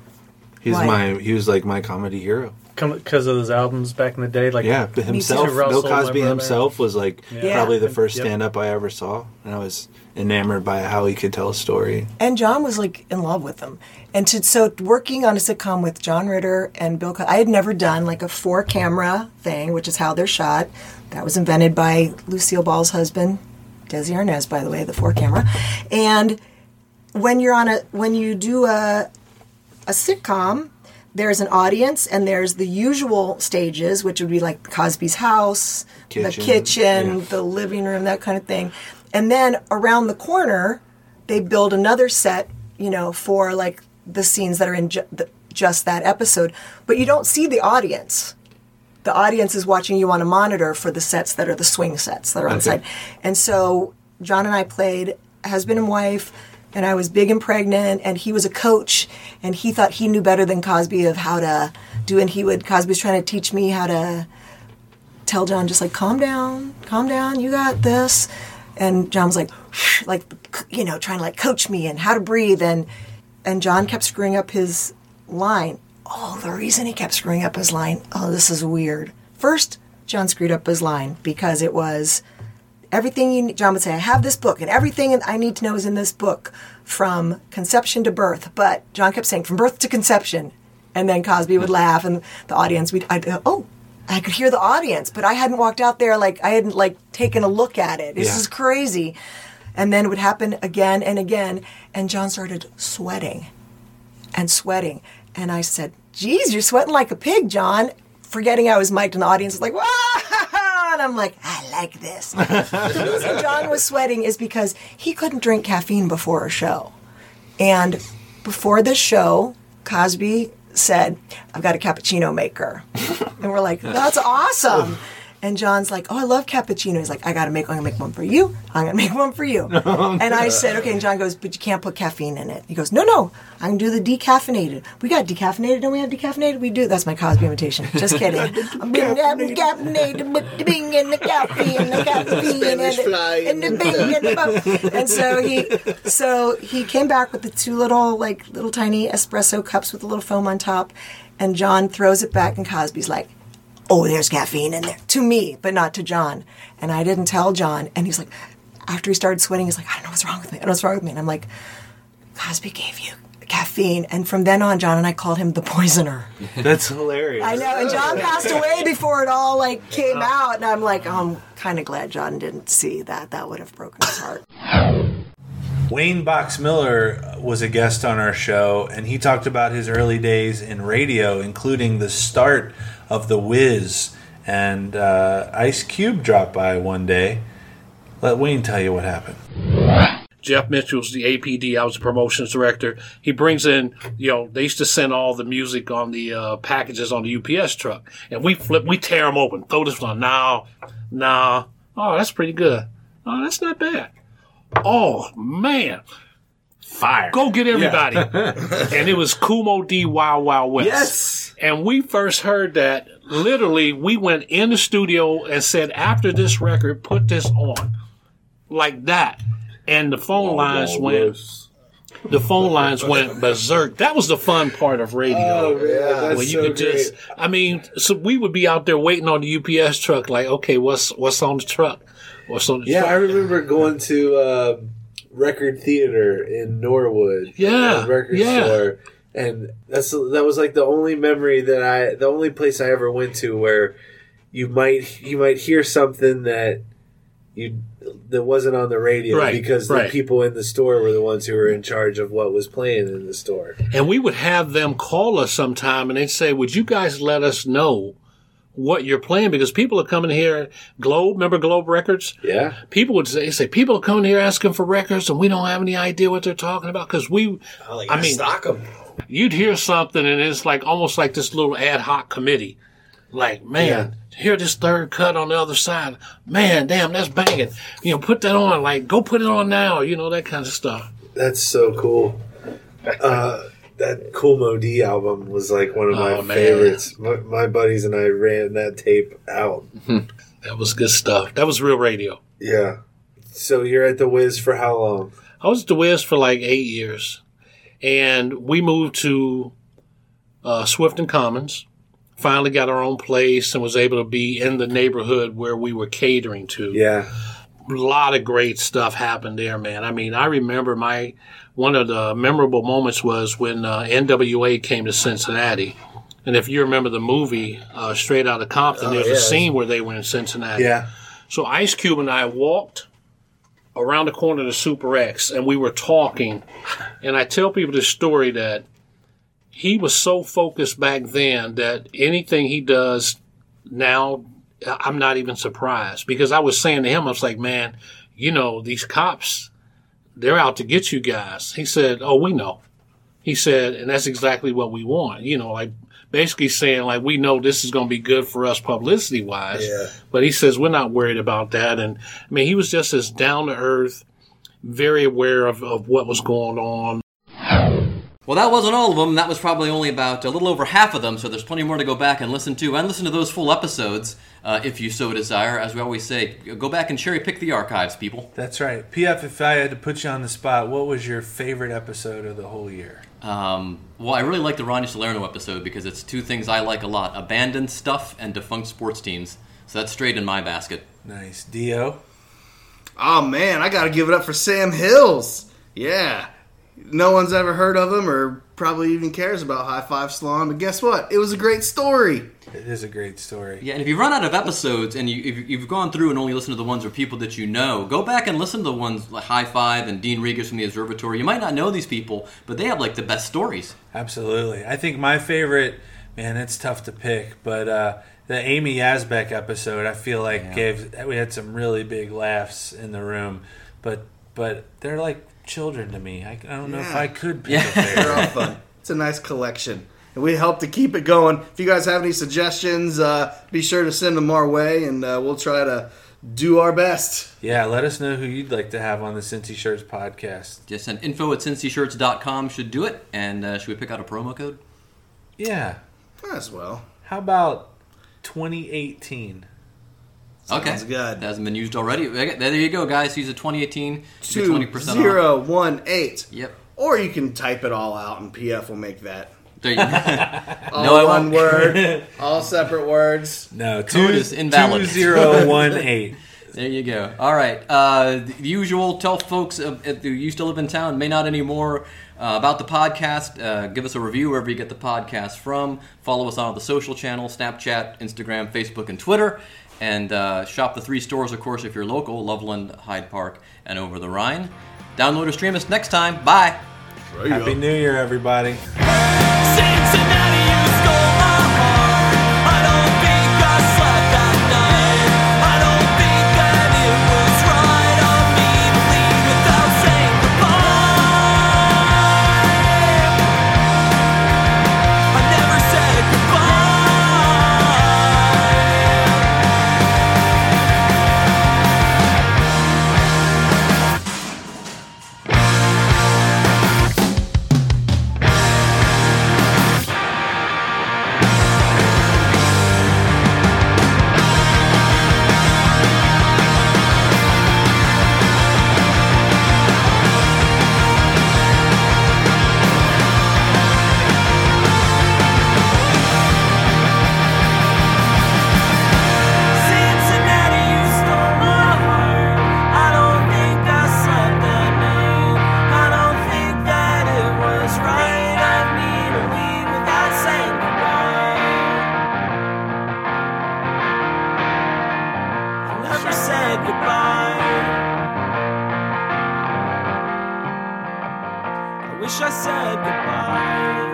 He was like my comedy hero. Because of those albums back in the day, like himself, Bill Cosby himself was like probably the first stand-up I ever saw, and I was enamored by how he could tell a story. And John was like in love with him, and so working on a sitcom with John Ritter and Bill Cosby, I had never done like a 4-camera thing, which is how they're shot. That was invented by Lucille Ball's husband, Desi Arnaz, by the way, the 4-camera. And when you do a sitcom. There's an audience, and there's the usual stages, which would be like Cosby's house, the kitchen, the living room, that kind of thing. And then around the corner, they build another set, for like the scenes that are in just that episode. But you don't see the audience. The audience is watching you on a monitor for the sets that are the swing sets that are outside. And so John and I played husband and wife. And I was big and pregnant, and he was a coach, and he thought he knew better than Cosby of how to do, and Cosby's trying to teach me how to tell John, just like, calm down, you got this. And John was like, trying to like coach me and how to breathe, and John kept screwing up his line. Oh, the reason he kept screwing up his line, oh, this is weird. First, John screwed up his line because it was... Everything you need, John would say, I have this book, and everything I need to know is in this book from conception to birth. But John kept saying, from birth to conception. And then Cosby would laugh, and the audience, I could hear the audience, but I hadn't walked out there, like, I hadn't, like, taken a look at it. This is crazy. And then it would happen again and again, and John started sweating. And I said, geez, you're sweating like a pig, John. Forgetting I was mic'd, and the audience was like, wah! And I'm like, I like this. The reason John was sweating is because he couldn't drink caffeine before a show. And before the show, Cosby said, I've got a cappuccino maker. And we're like, that's awesome. And John's like, oh, I love cappuccino. He's like, I'm going to make one for you. I'm going to make one for you. And I said, okay. And John goes, but you can't put caffeine in it. He goes, no, I can do the decaffeinated. We got decaffeinated. Don't we have decaffeinated? We do. That's my Cosby imitation. Just kidding. I'm going to have decaffeinated, but the bing and the caffeine and the caffeine and the bing and the bing. And so he came back with the two little tiny espresso cups with a little foam on top. And John throws it back, and Cosby's like, oh, there's caffeine in there. To me, but not to John. And I didn't tell John. And he's like, after he started sweating, he's like, I don't know what's wrong with me. And I'm like, Cosby gave you caffeine. And from then on, John and I called him the poisoner. That's hilarious. I know. And John passed away before it all like came out. And I'm like, oh, I'm kind of glad John didn't see that. That would have broken his heart. Wayne Boxmiller was a guest on our show, and he talked about his early days in radio, including the start of The Wiz. And Ice Cube dropped by one day. Let Wayne tell you what happened. Jeff Mitchell's the APD. I was the promotions director. He brings in, you know, they used to send all the music on the packages on the UPS truck. And we tear them open. Throw this one. Nah. Oh, that's pretty good. Oh, that's not bad. Oh, man. Fire. Go get everybody. Yeah. And it was Kumo D. Wild Wild West. Yes. And we first heard that. Literally, we went in the studio and said, after this record, put this on. Like that. And the phone lines went. The phone lines went berserk. That was the fun part of radio. Oh, yeah, that's so great. I mean, so we would be out there waiting on the UPS truck, like, okay, what's on the truck? What's on the truck? Yeah, I remember going to Record Theater in Norwood. Yeah, record store. And that was like the only memory the only place I ever went to where you might hear something that wasn't on the radio, right, because the people in the store were the ones who were in charge of what was playing in the store. And we would have them call us sometime and they'd say, would you guys let us know what you're playing? Because people are coming here. Globe, remember Globe Records? Yeah. People would say people are coming here asking for records and we don't have any idea what they're talking about because stock them. You'd hear something, and it's like almost like this little ad hoc committee. Like, man, hear this third cut on the other side. Man, damn, that's banging. You know, put that on. Like, go put it on now. You know, that kind of stuff. That's so cool. That Kumo D album was like one of my favorites. My buddies and I ran that tape out. That was good stuff. That was real radio. Yeah. So you're at The Wiz for how long? I was at The Wiz for like 8 years. And we moved to Swifton Commons, finally got our own place and was able to be in the neighborhood where we were catering to. Yeah. A lot of great stuff happened there, man. I mean, I remember one of the memorable moments was when NWA came to Cincinnati. And if you remember the movie Straight Outta Compton, there's a scene where they were in Cincinnati. Yeah. So Ice Cube and I walked around the corner to Super X, and we were talking, and I tell people this story that he was so focused back then that anything he does now, I'm not even surprised, because I was saying to him, I was like, man, you know, these cops, they're out to get you guys. He said, oh, we know. He said, and that's exactly what we want, you know, like basically saying like, we know this is going to be good for us publicity wise, but he says, we're not worried about that. And I mean, he was just as down to earth, very aware of what was going on. Well, that wasn't all of them. That was probably only about a little over half of them. So there's plenty more to go back and listen to, and listen to those full episodes if you so desire. As we always say, go back and cherry pick the archives, people. That's right. PF, if I had to put you on the spot, what was your favorite episode of the whole year? Well, I really like the Ronnie Salerno episode because it's two things I like a lot: abandoned stuff and defunct sports teams. So that's straight in my basket. Nice. Dio? Oh, man, I got to give it up for Sam Hills. Yeah. No one's ever heard of him or probably even cares about High Five Salon, but guess what? It was a great story. It is a great story. Yeah, and if you run out of episodes and if you've gone through and only listened to the ones with people that you know, go back and listen to the ones like High Five and Dean Regas from the Observatory. You might not know these people, but they have like the best stories. Absolutely. I think my favorite, man, it's tough to pick, but the Amy Yazbek episode, I feel like we had some really big laughs in the room, but they're like children to me. I don't know if I could pick up there. They're all fun. It's a nice collection. And we help to keep it going. If you guys have any suggestions, be sure to send them our way, and we'll try to do our best. Yeah, let us know who you'd like to have on the Cincy Shirts podcast. Just send info at cincyshirts.com should do it. And should we pick out a promo code? Yeah. As well. How about 2018? Okay. Sounds good. That hasn't been used already. There you go, guys. Use a 2018 to 20% off. 018. Yep. Or you can type it all out and PF will make that. There you go. One word. All separate words. No, code is invalid. 2018. There you go. All right. The usual, tell folks if you still live in town, may not anymore, about the podcast. Give us a review wherever you get the podcast from. Follow us on all the social channels, Snapchat, Instagram, Facebook, and Twitter. And shop the three stores, of course, if you're local, Loveland, Hyde Park, and Over the Rhine. Download or stream us next time. Bye. Happy New Year, everybody. Cincinnati! Wish I said goodbye.